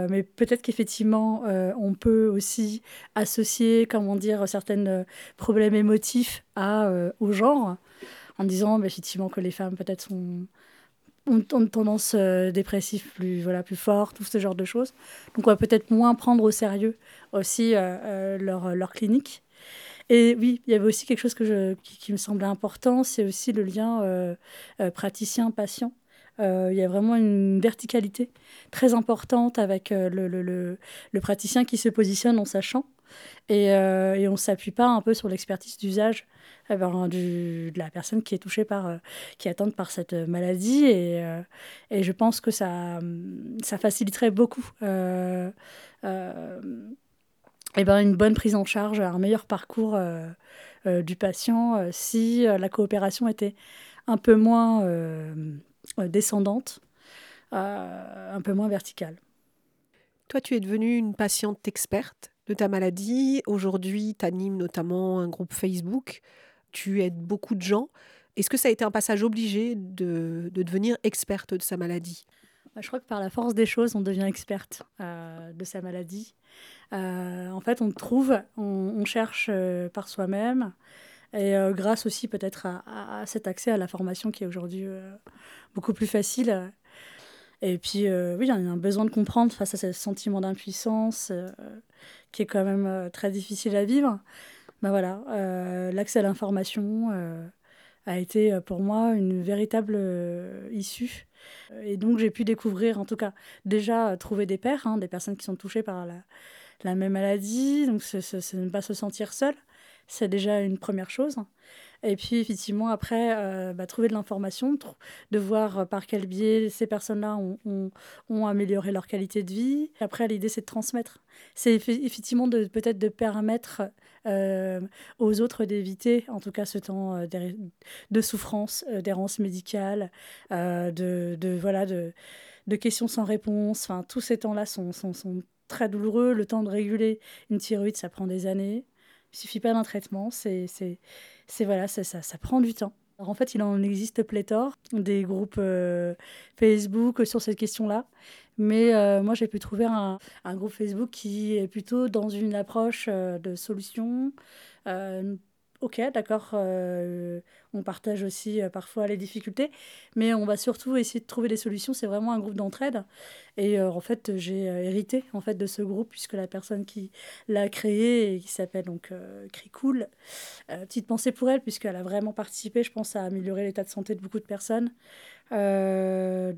mais peut-être qu'effectivement, on peut aussi associer, certains problèmes émotifs au genre, en disant effectivement que les femmes peut-être ont une tendance dépressive plus forte, tout ce genre de choses. Donc on va peut-être moins prendre au sérieux aussi leur clinique. Et oui, il y avait aussi quelque chose qui me semblait important, c'est aussi le lien praticien-patient. Il y a vraiment une verticalité très importante avec le praticien qui se positionne en sachant et on ne s'appuie pas un peu sur l'expertise d'usage de la personne qui est touchée qui est atteinte par cette maladie et je pense que ça faciliterait beaucoup une bonne prise en charge, un meilleur parcours du patient si la coopération était un peu moins... descendante, un peu moins verticale. Toi, tu es devenue une patiente experte de ta maladie. Aujourd'hui, tu animes notamment un groupe Facebook. Tu aides beaucoup de gens. Est-ce que ça a été un passage obligé de devenir experte de sa maladie ? Je crois que par la force des choses, on devient experte de sa maladie. En fait, on trouve, on cherche par soi-même. Et grâce aussi peut-être à cet accès à la formation qui est aujourd'hui beaucoup plus facile. Et puis, oui, il y a un besoin de comprendre face à ce sentiment d'impuissance qui est quand même très difficile à vivre. Ben voilà, l'accès à l'information a été pour moi une véritable issue. Et donc, j'ai pu découvrir, en tout cas, déjà trouver des pairs, des personnes qui sont touchées par la même maladie. Donc, c'est ne pas se sentir seule. C'est déjà une première chose. Et puis, effectivement, après, trouver de l'information, de voir par quel biais ces personnes-là ont amélioré leur qualité de vie. Après, l'idée, c'est de transmettre. C'est effectivement peut-être de permettre aux autres d'éviter, en tout cas, ce temps de souffrance, d'errance médicale, de questions sans réponse. Enfin, tous ces temps-là sont très douloureux. Le temps de réguler une thyroïde, ça prend des années. Il ne suffit pas d'un traitement, ça prend du temps. Alors en fait, il en existe pléthore, des groupes Facebook sur cette question-là. Mais moi, j'ai pu trouver un groupe Facebook qui est plutôt dans une approche de solution. Ok, d'accord, on partage aussi parfois les difficultés, mais on va surtout essayer de trouver des solutions. C'est vraiment un groupe d'entraide. Et en fait, j'ai hérité de ce groupe, puisque la personne qui l'a créé, et qui s'appelle donc Cricool, petite pensée pour elle, puisqu'elle a vraiment participé, je pense, à améliorer l'état de santé de beaucoup de personnes. Oui, m'a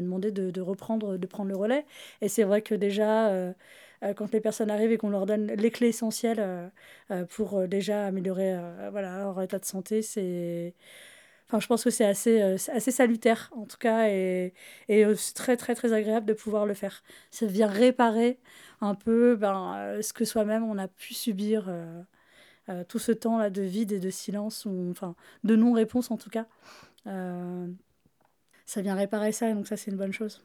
demandé de prendre le relais. Et c'est vrai que déjà... quand les personnes arrivent et qu'on leur donne les clés essentielles pour déjà améliorer leur état de santé, je pense que c'est assez salutaire, en tout cas, et c'est très, très, très agréable de pouvoir le faire. Ça vient réparer un peu ce que soi-même, on a pu subir tout ce temps-là de vide et de silence, de non-réponse, en tout cas. Ça vient réparer ça, donc ça, c'est une bonne chose.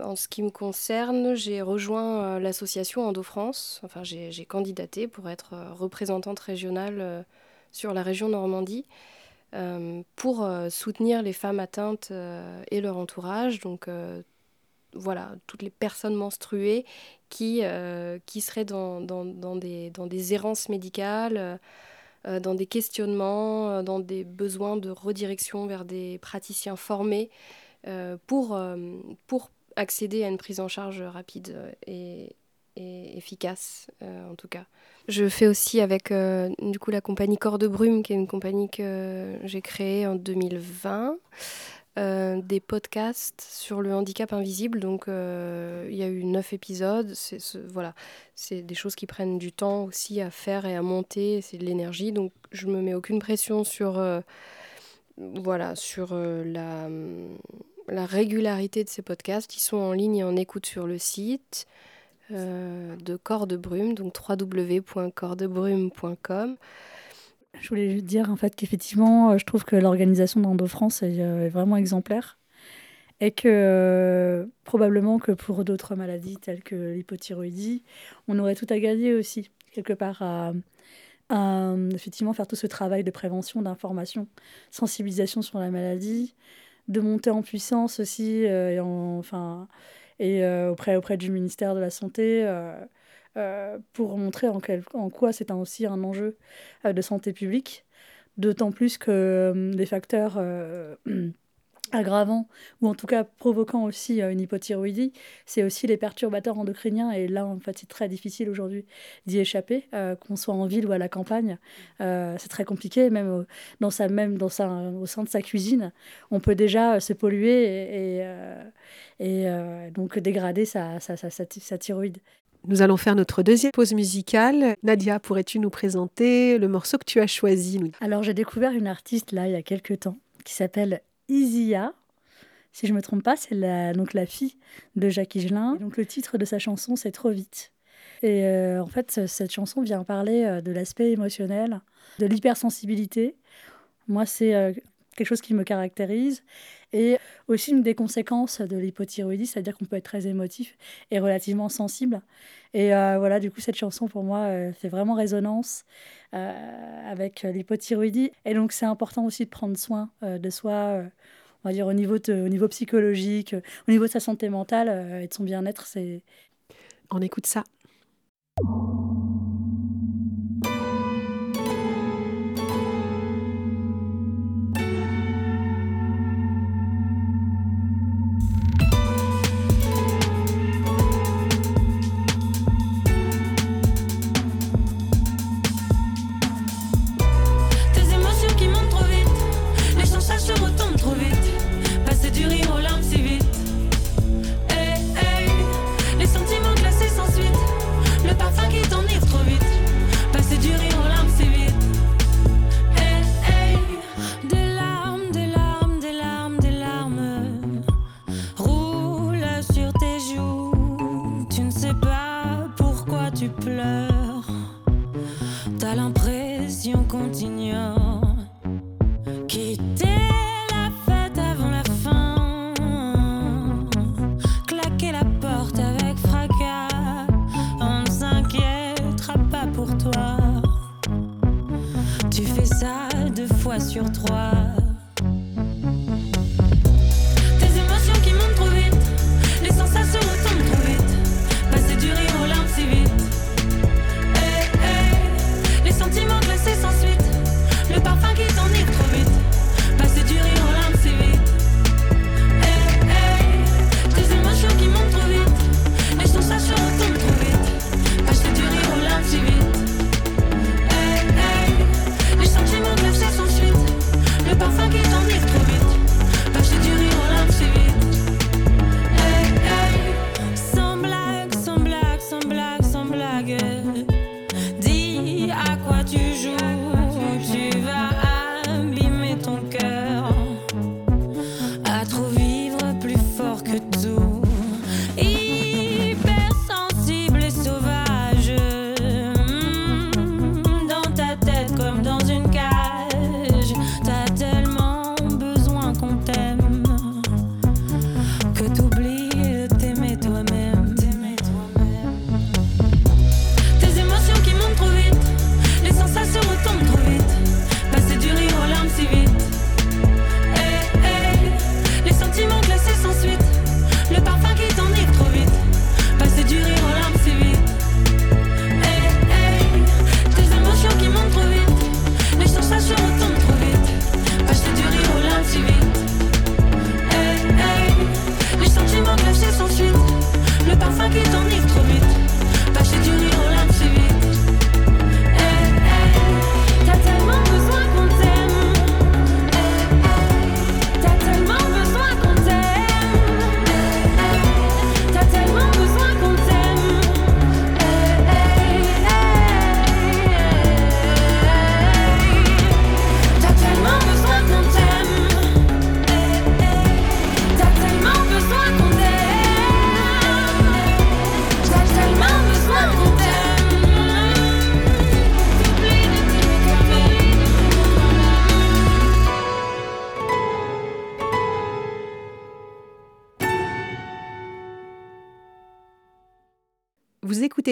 En ce qui me concerne, j'ai rejoint l'association EndoFrance. Enfin, j'ai candidaté pour être représentante régionale sur la région Normandie pour soutenir les femmes atteintes et leur entourage. Donc, toutes les personnes menstruées qui seraient dans des errances médicales, dans des questionnements, dans des besoins de redirection vers des praticiens formés pour accéder à une prise en charge rapide et efficace, en tout cas. Je fais aussi avec la compagnie Corps de Brume, qui est une compagnie que j'ai créée en 2020, des podcasts sur le handicap invisible. Donc, il y a eu 9 épisodes. C'est des choses qui prennent du temps aussi à faire et à monter. C'est de l'énergie. Donc, je ne me mets aucune pression sur la régularité de ces podcasts. Ils sont en ligne et en écoute sur le site de Corps de Brume, donc www.corpsdebrume.com. Je voulais dire qu'effectivement, je trouve que l'organisation d'EndoFrance est vraiment exemplaire et que probablement que pour d'autres maladies telles que l'hypothyroïdie, on aurait tout à gagner aussi, quelque part à effectivement faire tout ce travail de prévention, d'information, sensibilisation sur la maladie, de monter en puissance aussi auprès du ministère de la Santé pour montrer en quoi c'est aussi un enjeu de santé publique, d'autant plus que les facteurs aggravants ou en tout cas provoquant aussi une hypothyroïdie, c'est aussi les perturbateurs endocriniens, et là en fait c'est très difficile aujourd'hui d'y échapper, qu'on soit en ville ou à la campagne, c'est très compliqué, même au sein de sa cuisine on peut déjà se polluer et donc dégrader sa thyroïde. Nous allons faire notre deuxième pause musicale. Nadia, pourrais-tu nous présenter le morceau que tu as choisi? Alors j'ai découvert une artiste là il y a quelques temps qui s'appelle Izïa, si je ne me trompe pas, c'est la fille de Jacques Higelin. Donc, le titre de sa chanson, c'est « Trop vite ». Et en fait, cette chanson vient parler de l'aspect émotionnel, de l'hypersensibilité. Moi, c'est quelque chose qui me caractérise. Et aussi une des conséquences de l'hypothyroïdie, c'est-à-dire qu'on peut être très émotif et relativement sensible. Et du coup, cette chanson, pour moi, fait vraiment résonance avec l'hypothyroïdie. Et donc, c'est important aussi de prendre soin de soi. on va dire au niveau psychologique, au niveau de sa santé mentale et de son bien-être. C'est... On écoute ça.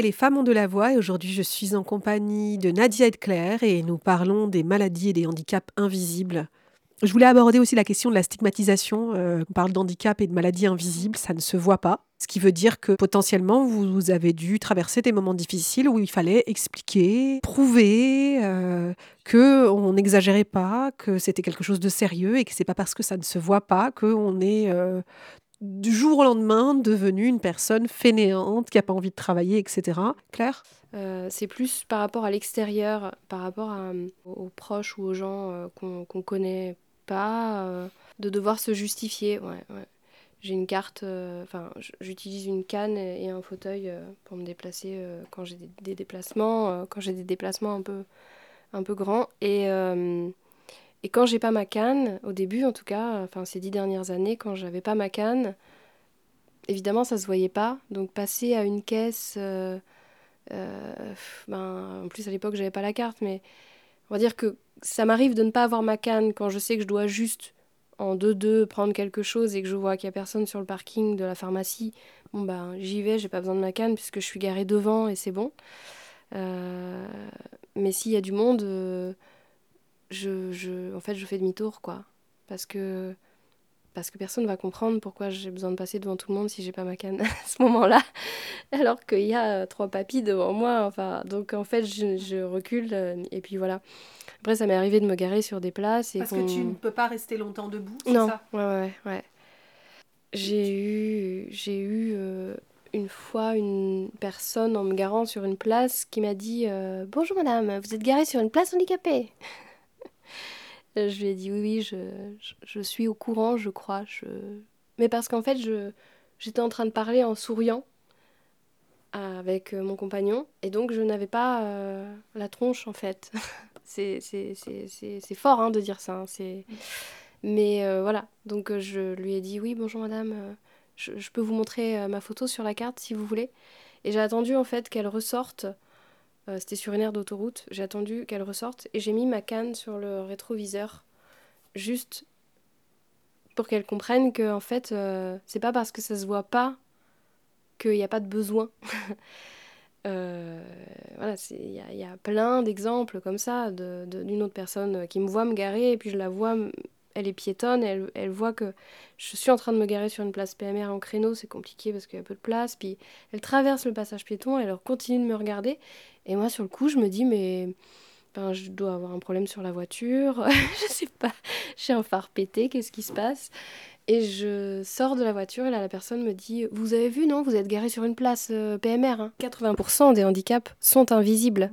Les femmes ont de la voix et aujourd'hui je suis en compagnie de Nadia et de Claire et nous parlons des maladies et des handicaps invisibles. Je voulais aborder aussi la question de la stigmatisation. On parle d'handicap et de maladies invisibles, ça ne se voit pas. Ce qui veut dire que potentiellement vous avez dû traverser des moments difficiles où il fallait expliquer, prouver qu'on n'exagérait pas, que c'était quelque chose de sérieux et que c'est pas parce que ça ne se voit pas qu'on est... du jour au lendemain, devenue une personne fainéante, qui n'a pas envie de travailler, etc. Claire ? C'est plus par rapport à l'extérieur, par rapport aux proches ou aux gens qu'on ne connaît pas, de devoir se justifier. Ouais. J'ai une carte, j'utilise une canne et un fauteuil pour me déplacer quand j'ai des déplacements, un peu grands. Et quand j'ai pas ma canne, au début en tout cas, ces 10 dernières années, quand j'avais pas ma canne, évidemment ça se voyait pas. Donc passer à une caisse, en plus à l'époque j'avais pas la carte, mais on va dire que ça m'arrive de ne pas avoir ma canne quand je sais que je dois juste en 2-2 prendre quelque chose et que je vois qu'il y a personne sur le parking de la pharmacie. J'y vais, j'ai pas besoin de ma canne puisque je suis garée devant et c'est bon. Mais s'il y a du monde... je fais demi-tour, quoi. Parce que parce que personne ne va comprendre pourquoi j'ai besoin de passer devant tout le monde si j'ai pas ma canne à ce moment-là, alors qu'il y a trois papis devant moi. Enfin, donc en fait, je recule et puis voilà. Après, ça m'est arrivé de me garer sur des places. Et parce que tu ne peux pas rester longtemps debout, c'est ça ? Non, ouais. J'ai eu une fois une personne en me garant sur une place qui m'a dit « Bonjour madame, vous êtes garée sur une place handicapée ?» Je lui ai dit oui, je suis au courant, je crois. Mais parce qu'en fait, j'étais en train de parler en souriant avec mon compagnon. Et donc, je n'avais pas la tronche, en fait. C'est fort de dire ça. Hein, mais voilà, donc je lui ai dit oui, bonjour madame, je peux vous montrer ma photo sur la carte si vous voulez. Et j'ai attendu en fait qu'elle ressorte. C'était sur une aire d'autoroute, j'ai attendu qu'elle ressorte et j'ai mis ma canne sur le rétroviseur juste pour qu'elle comprenne que en fait c'est pas parce que ça se voit pas qu'il n'y a pas de besoin. Voilà, il y a plein d'exemples comme ça d'une autre personne qui me voit me garer et puis je la vois, elle est piétonne, elle voit que je suis en train de me garer sur une place PMR en créneau, c'est compliqué parce qu'il y a peu de place, puis elle traverse le passage piéton, elle continue de me regarder. Et moi, sur le coup, je me dis, je dois avoir un problème sur la voiture, je sais pas, j'ai un phare pété, qu'est-ce qui se passe ? Et je sors de la voiture et là, la personne me dit, vous avez vu, non ? Vous êtes garé sur une place PMR, hein. 80% des handicaps sont invisibles.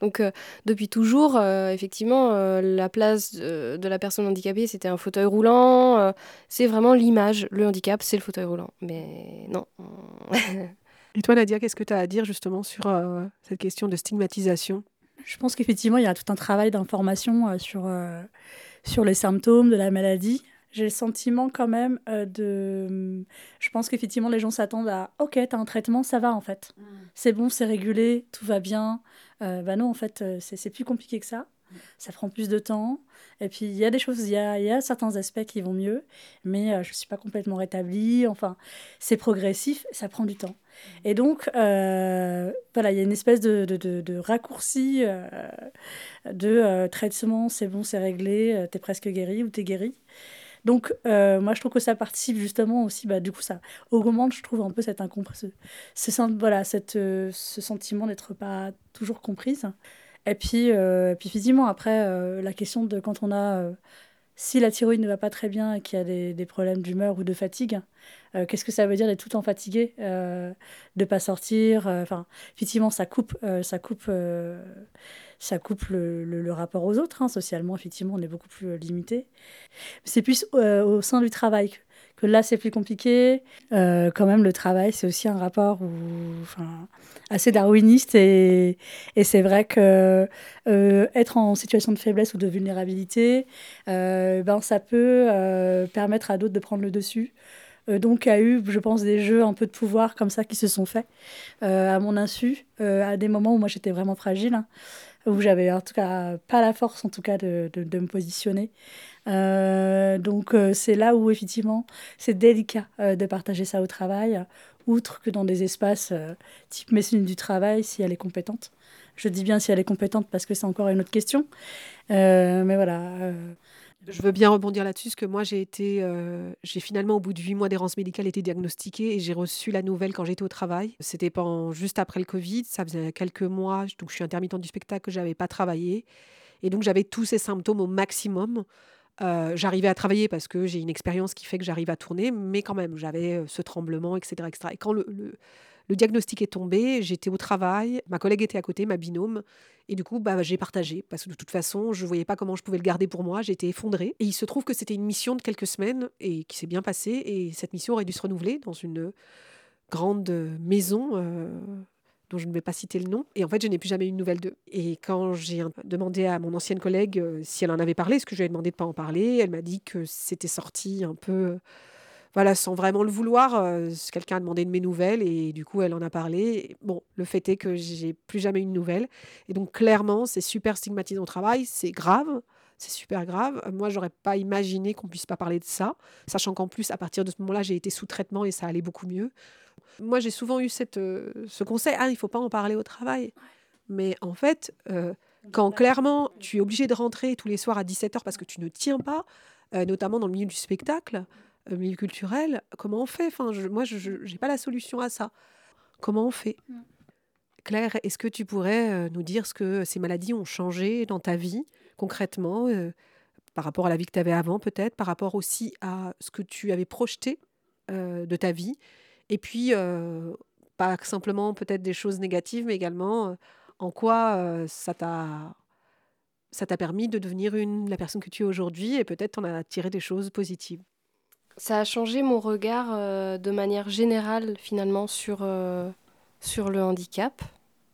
Donc, depuis toujours, effectivement, la place de la personne handicapée, c'était un fauteuil roulant. C'est vraiment l'image, le handicap, c'est le fauteuil roulant. Mais non. Et toi, Nadia, qu'est-ce que tu as à dire justement sur cette question de stigmatisation ? Je pense qu'effectivement, il y a tout un travail d'information sur les symptômes de la maladie. J'ai le sentiment quand même Je pense qu'effectivement, les gens s'attendent à « Ok, t'as un traitement, ça va en fait. C'est bon, c'est régulé, tout va bien. » Non, en fait, c'est plus compliqué que ça. Ça prend plus de temps. Et puis, il y a des choses, il y a certains aspects qui vont mieux, mais je ne suis pas complètement rétablie. Enfin, c'est progressif, ça prend du temps. Et donc, il y a une espèce de raccourci de traitement, c'est bon, c'est réglé, t'es presque guéri ou t'es guéri. Donc, moi, je trouve que ça participe justement aussi, du coup, ça augmente, je trouve, un peu cette ce sentiment d'être pas toujours comprise. Et puis physiquement, après, la question de quand on a... si la thyroïde ne va pas très bien et qu'il y a des problèmes d'humeur ou de fatigue, qu'est-ce que ça veut dire d'être tout le temps fatigué, de ne pas sortir effectivement, ça coupe le rapport aux autres. Hein, socialement, effectivement, on est beaucoup plus limité. C'est plus au sein du travail que là, c'est plus compliqué. Quand même, le travail, c'est aussi un rapport assez darwiniste. Et c'est vrai que être en situation de faiblesse ou de vulnérabilité, ça peut permettre à d'autres de prendre le dessus. Donc, il y a eu, je pense, des jeux un peu de pouvoir comme ça qui se sont faits à mon insu, à des moments où moi, j'étais vraiment fragile, hein, où j'avais en tout cas pas la force en tout cas de me positionner. Donc c'est là où effectivement c'est délicat de partager ça au travail, outre que dans des espaces type médecine du travail si elle est compétente. Je dis bien si elle est compétente parce que c'est encore une autre question. Mais voilà. Je veux bien rebondir là-dessus parce que moi j'ai finalement au bout de 8 mois d'errance médicale été diagnostiquée et j'ai reçu la nouvelle quand j'étais au travail. C'était juste après le Covid, ça faisait quelques mois, donc je suis intermittente du spectacle, que j'avais pas travaillé et donc j'avais tous ces symptômes au maximum. J'arrivais à travailler parce que j'ai une expérience qui fait que j'arrive à tourner, mais quand même, j'avais ce tremblement, etc. Et quand le diagnostic est tombé, j'étais au travail, ma collègue était à côté, ma binôme, et du coup, j'ai partagé, parce que de toute façon, je ne voyais pas comment je pouvais le garder pour moi, j'étais effondrée. Et il se trouve que c'était une mission de quelques semaines, et qui s'est bien passée, et cette mission aurait dû se renouveler dans une grande maison... dont je ne vais pas citer le nom. Et en fait, je n'ai plus jamais eu de nouvelles d'eux. Et quand j'ai demandé à mon ancienne collègue si elle en avait parlé, parce que je lui ai demandé de ne pas en parler, elle m'a dit que c'était sorti un peu... sans vraiment le vouloir. Quelqu'un a demandé de mes nouvelles et du coup, elle en a parlé. Et bon, le fait est que je n'ai plus jamais eu de nouvelles. Et donc, clairement, c'est super stigmatisant au travail. C'est grave. C'est super grave. Moi, j'aurais pas imaginé qu'on puisse pas parler de ça. Sachant qu'en plus, à partir de ce moment-là, j'ai été sous traitement et ça allait beaucoup mieux. Moi, j'ai souvent eu ce conseil, il ne faut pas en parler au travail. Mais en fait, quand clairement, tu es obligé de rentrer tous les soirs à 17h parce que tu ne tiens pas, notamment dans le milieu du spectacle, milieu culturel, comment on fait ? Enfin, moi, je n'ai pas la solution à ça. Comment on fait ? Claire, est-ce que tu pourrais nous dire ce que ces maladies ont changé dans ta vie, concrètement, par rapport à la vie que tu avais avant peut-être, par rapport aussi à ce que tu avais projeté de ta vie ? Et puis, pas simplement peut-être des choses négatives, mais également en quoi ça t'a permis de devenir la personne que tu es aujourd'hui et peut-être t'en as tiré des choses positives. Ça a changé mon regard de manière générale finalement sur le handicap,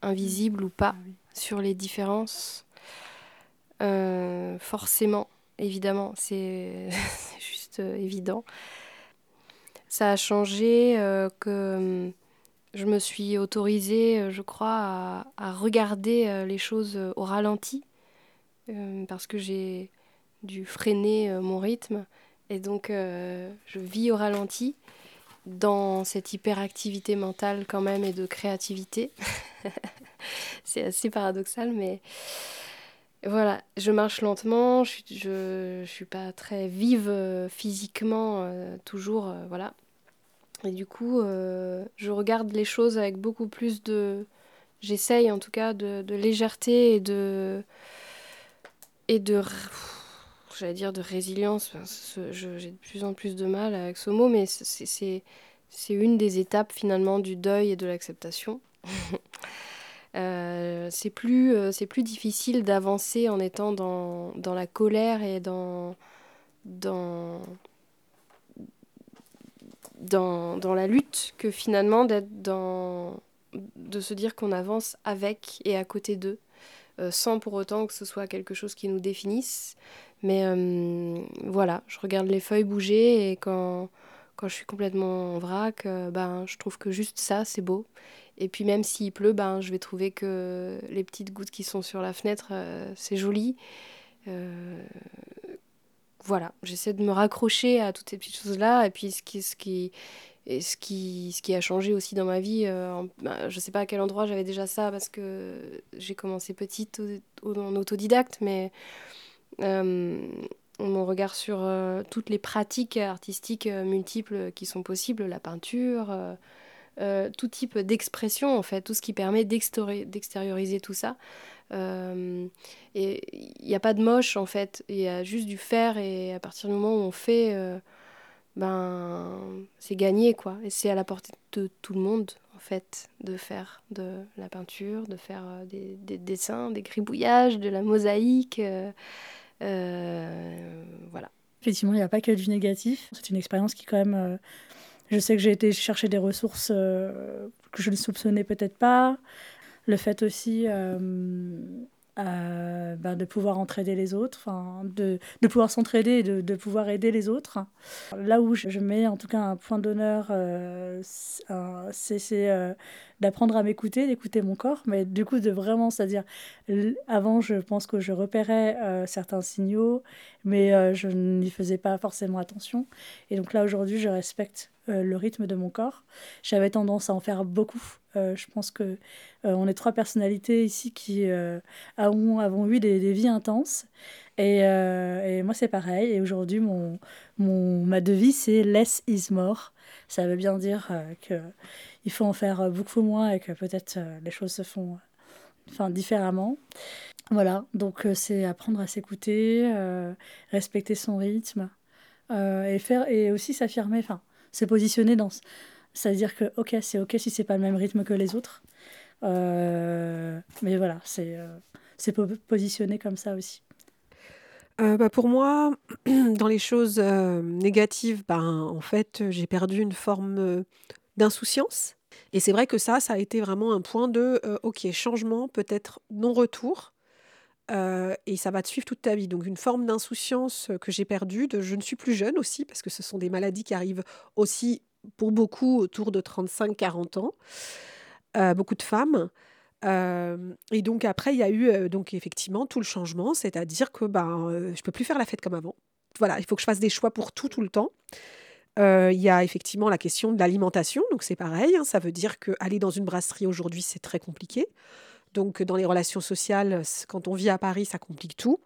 invisible ou pas, sur les différences. Forcément, évidemment, c'est juste évident. Ça a changé que je me suis autorisée, je crois, à regarder les choses au ralenti parce que j'ai dû freiner mon rythme et donc je vis au ralenti dans cette hyperactivité mentale quand même et de créativité. C'est assez paradoxal, mais voilà, je marche lentement, je suis pas très vive physiquement toujours, voilà. Et du coup, je regarde les choses avec beaucoup plus de... J'essaye en tout cas de légèreté et de j'allais dire de résilience. J'ai de plus en plus de mal avec ce mot, mais c'est une des étapes finalement du deuil et de l'acceptation. C'est plus difficile d'avancer en étant dans la colère et dans la lutte que finalement d'être de se dire qu'on avance avec et à côté d'eux, sans pour autant que ce soit quelque chose qui nous définisse. Mais voilà, je regarde les feuilles bouger et quand je suis complètement en vrac, je trouve que juste ça, c'est beau. Et puis même s'il pleut, je vais trouver que les petites gouttes qui sont sur la fenêtre, c'est joli. Voilà, j'essaie de me raccrocher à toutes ces petites choses-là. Et puis ce qui a changé aussi dans ma vie, je ne sais pas à quel endroit j'avais déjà ça parce que j'ai commencé petite en autodidacte, mais mon regard sur toutes les pratiques artistiques multiples qui sont possibles, la peinture, tout type d'expression en fait, tout ce qui permet d'extérioriser tout ça. Et il n'y a pas de moche en fait, il y a juste du faire et à partir du moment où on fait, c'est gagné quoi. Et c'est à la portée de tout le monde en fait, de faire de la peinture, de faire des dessins, des gribouillages, de la mosaïque, voilà. Effectivement, il n'y a pas que du négatif, c'est une expérience qui quand même... Je sais que j'ai été chercher des ressources que je ne soupçonnais peut-être pas. Le fait aussi de pouvoir entraider les autres, de pouvoir s'entraider et de pouvoir aider les autres. Là où je mets en tout cas un point d'honneur, c'est d'apprendre à m'écouter, d'écouter mon corps, mais du coup de vraiment, c'est-à-dire, avant je pense que je repérais certains signaux, mais je n'y faisais pas forcément attention. Et donc là aujourd'hui je respecte le rythme de mon corps. J'avais tendance à en faire beaucoup. Je pense que on est trois personnalités ici qui avons eu des vies intenses. Et moi, c'est pareil. Et aujourd'hui, ma devise, c'est « less is more ». Ça veut bien dire qu'il faut en faire beaucoup moins et que peut-être les choses se font différemment. Voilà, donc c'est apprendre à s'écouter, respecter son rythme et aussi s'affirmer, se positionner dans... C'est-à-dire que c'est ok si c'est pas le même rythme que les autres. Mais voilà, c'est positionné comme ça aussi. Pour moi, dans les choses négatives, en fait, j'ai perdu une forme d'insouciance. Et c'est vrai que ça a été vraiment un point de changement, peut-être non-retour. Et ça va te suivre toute ta vie. Donc une forme d'insouciance que j'ai perdue, je ne suis plus jeune aussi, parce que ce sont des maladies qui arrivent aussi pour beaucoup autour de 35-40 ans, beaucoup de femmes. Et donc après, il y a eu effectivement tout le changement, c'est-à-dire que je ne peux plus faire la fête comme avant. Voilà, il faut que je fasse des choix pour tout le temps. Il y a effectivement la question de l'alimentation, donc c'est pareil, ça veut dire qu'aller dans une brasserie aujourd'hui, c'est très compliqué. Donc, dans les relations sociales, quand on vit à Paris, ça complique tout.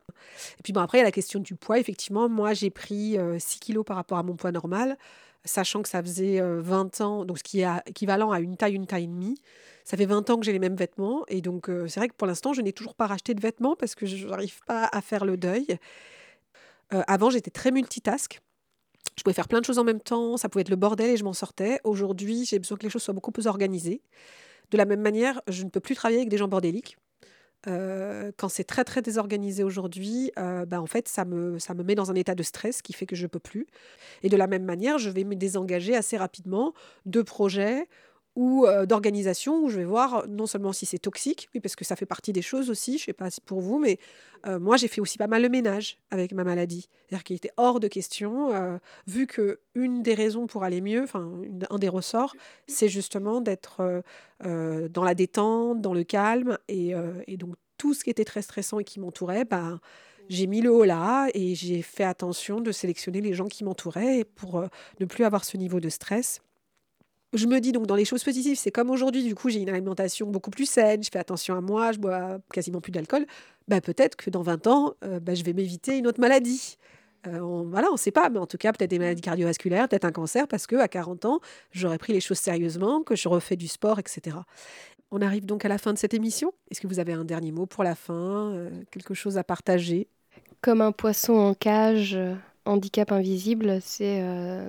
Et puis, bon, après, il y a la question du poids. Effectivement, moi, j'ai pris 6 kilos par rapport à mon poids normal, sachant que ça faisait 20 ans, donc ce qui est équivalent à une taille et demie. Ça fait 20 ans que j'ai les mêmes vêtements. Et donc, c'est vrai que pour l'instant, je n'ai toujours pas racheté de vêtements parce que je n'arrive pas à faire le deuil. Avant, j'étais très multitask. Je pouvais faire plein de choses en même temps. Ça pouvait être le bordel et je m'en sortais. Aujourd'hui, j'ai besoin que les choses soient beaucoup plus organisées. De la même manière, je ne peux plus travailler avec des gens bordéliques. Quand c'est très, très désorganisé aujourd'hui, en fait, ça me met dans un état de stress qui fait que je ne peux plus. Et de la même manière, je vais me désengager assez rapidement de projets ou d'organisation où je vais voir non seulement si c'est toxique, oui, parce que ça fait partie des choses aussi, je ne sais pas pour vous, mais moi, j'ai fait aussi pas mal le ménage avec ma maladie. C'est-à-dire qu'il était hors de question, vu qu'une des raisons pour aller mieux, un des ressorts, c'est justement d'être dans la détente, dans le calme, et donc tout ce qui était très stressant et qui m'entourait, j'ai mis le holà et j'ai fait attention de sélectionner les gens qui m'entouraient pour ne plus avoir ce niveau de stress. Je me dis donc dans les choses positives, c'est comme aujourd'hui, du coup, j'ai une alimentation beaucoup plus saine, je fais attention à moi, je bois quasiment plus d'alcool. Peut-être que dans 20 ans, je vais m'éviter une autre maladie. On ne sait pas, mais en tout cas, peut-être des maladies cardiovasculaires, peut-être un cancer, parce qu'à 40 ans, j'aurais pris les choses sérieusement, que je refais du sport, etc. On arrive donc à la fin de cette émission. Est-ce que vous avez un dernier mot pour la fin, quelque chose à partager ? Comme un poisson en cage... Handicap invisible, c'est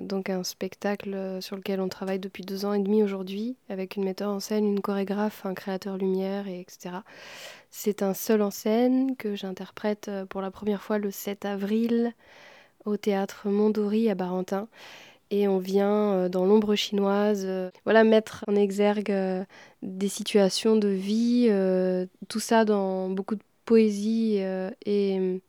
donc un spectacle sur lequel on travaille depuis 2 ans et demi aujourd'hui, avec une metteur en scène, une chorégraphe, un créateur lumière, et etc. C'est un seul en scène que j'interprète pour la première fois le 7 avril au Théâtre Montdory à Barantin. Et on vient dans l'ombre chinoise mettre en exergue des situations de vie, tout ça dans beaucoup de poésie et...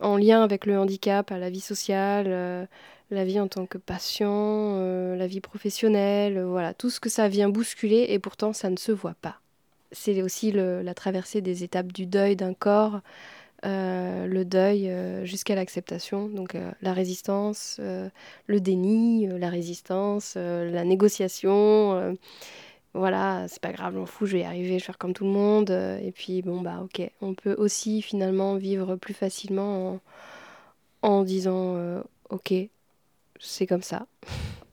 en lien avec le handicap, à la vie sociale, la vie en tant que patient, la vie professionnelle, tout ce que ça vient bousculer et pourtant ça ne se voit pas. C'est aussi la traversée des étapes du deuil d'un corps, le deuil jusqu'à l'acceptation, donc la résistance, le déni, la résistance, la négociation... c'est pas grave, j'en fous, je vais y arriver, je vais faire comme tout le monde. Et puis, ok. On peut aussi, finalement, vivre plus facilement en disant, ok, c'est comme ça.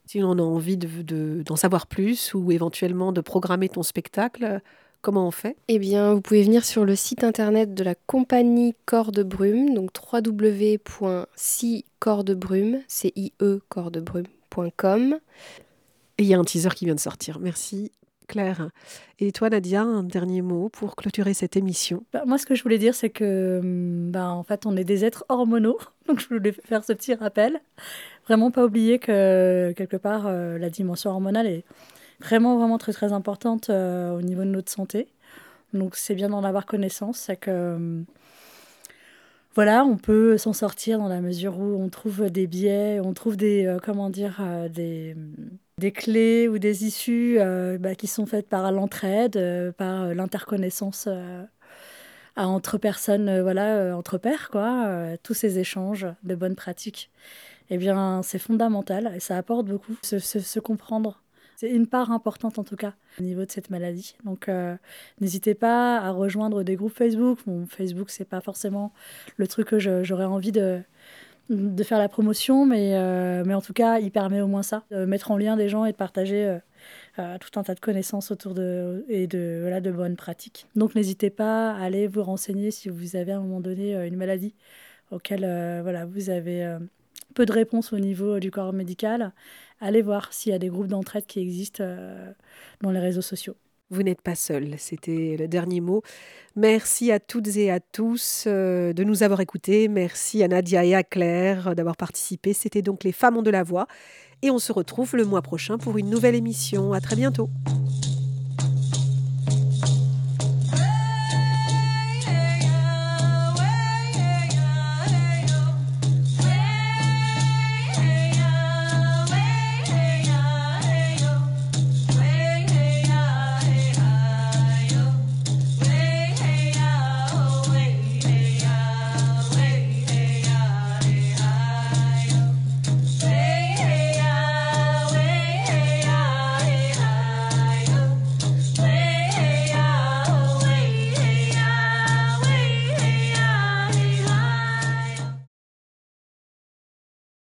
Si on a envie d'en savoir plus ou éventuellement de programmer ton spectacle, comment on fait ? Eh bien, vous pouvez venir sur le site internet de la compagnie Corps de Brume, donc www.corpsdebrume.com. Et il y a un teaser qui vient de sortir. Merci. Claire. Et toi, Nadia, un dernier mot pour clôturer cette émission ? Moi, ce que je voulais dire, c'est que, en fait, on est des êtres hormonaux. Donc, je voulais faire ce petit rappel. Vraiment pas oublier que, quelque part, la dimension hormonale est vraiment, vraiment très, très importante au niveau de notre santé. Donc, c'est bien d'en avoir connaissance. C'est que, on peut s'en sortir dans la mesure où on trouve des biais, on trouve des clés ou des issues qui sont faites par l'entraide, par l'interconnaissance entre personnes, entre pairs, quoi. Tous ces échanges de bonnes pratiques, eh bien, c'est fondamental et ça apporte beaucoup, se comprendre. C'est une part importante, en tout cas, au niveau de cette maladie. Donc, n'hésitez pas à rejoindre des groupes Facebook. Bon, Facebook, c'est pas forcément le truc que j'aurais envie de faire la promotion, mais en tout cas, il permet au moins ça, de mettre en lien des gens et de partager tout un tas de connaissances autour de bonnes pratiques. Donc, n'hésitez pas à aller vous renseigner si vous avez à un moment donné une maladie auquel vous avez peu de réponses au niveau du corps médical. Allez voir s'il y a des groupes d'entraide qui existent dans les réseaux sociaux. Vous n'êtes pas seul, c'était le dernier mot. Merci à toutes et à tous de nous avoir écoutés. Merci à Nadia et à Claire d'avoir participé. C'était donc Les Femmes ont de la voix. Et on se retrouve le mois prochain pour une nouvelle émission. À très bientôt.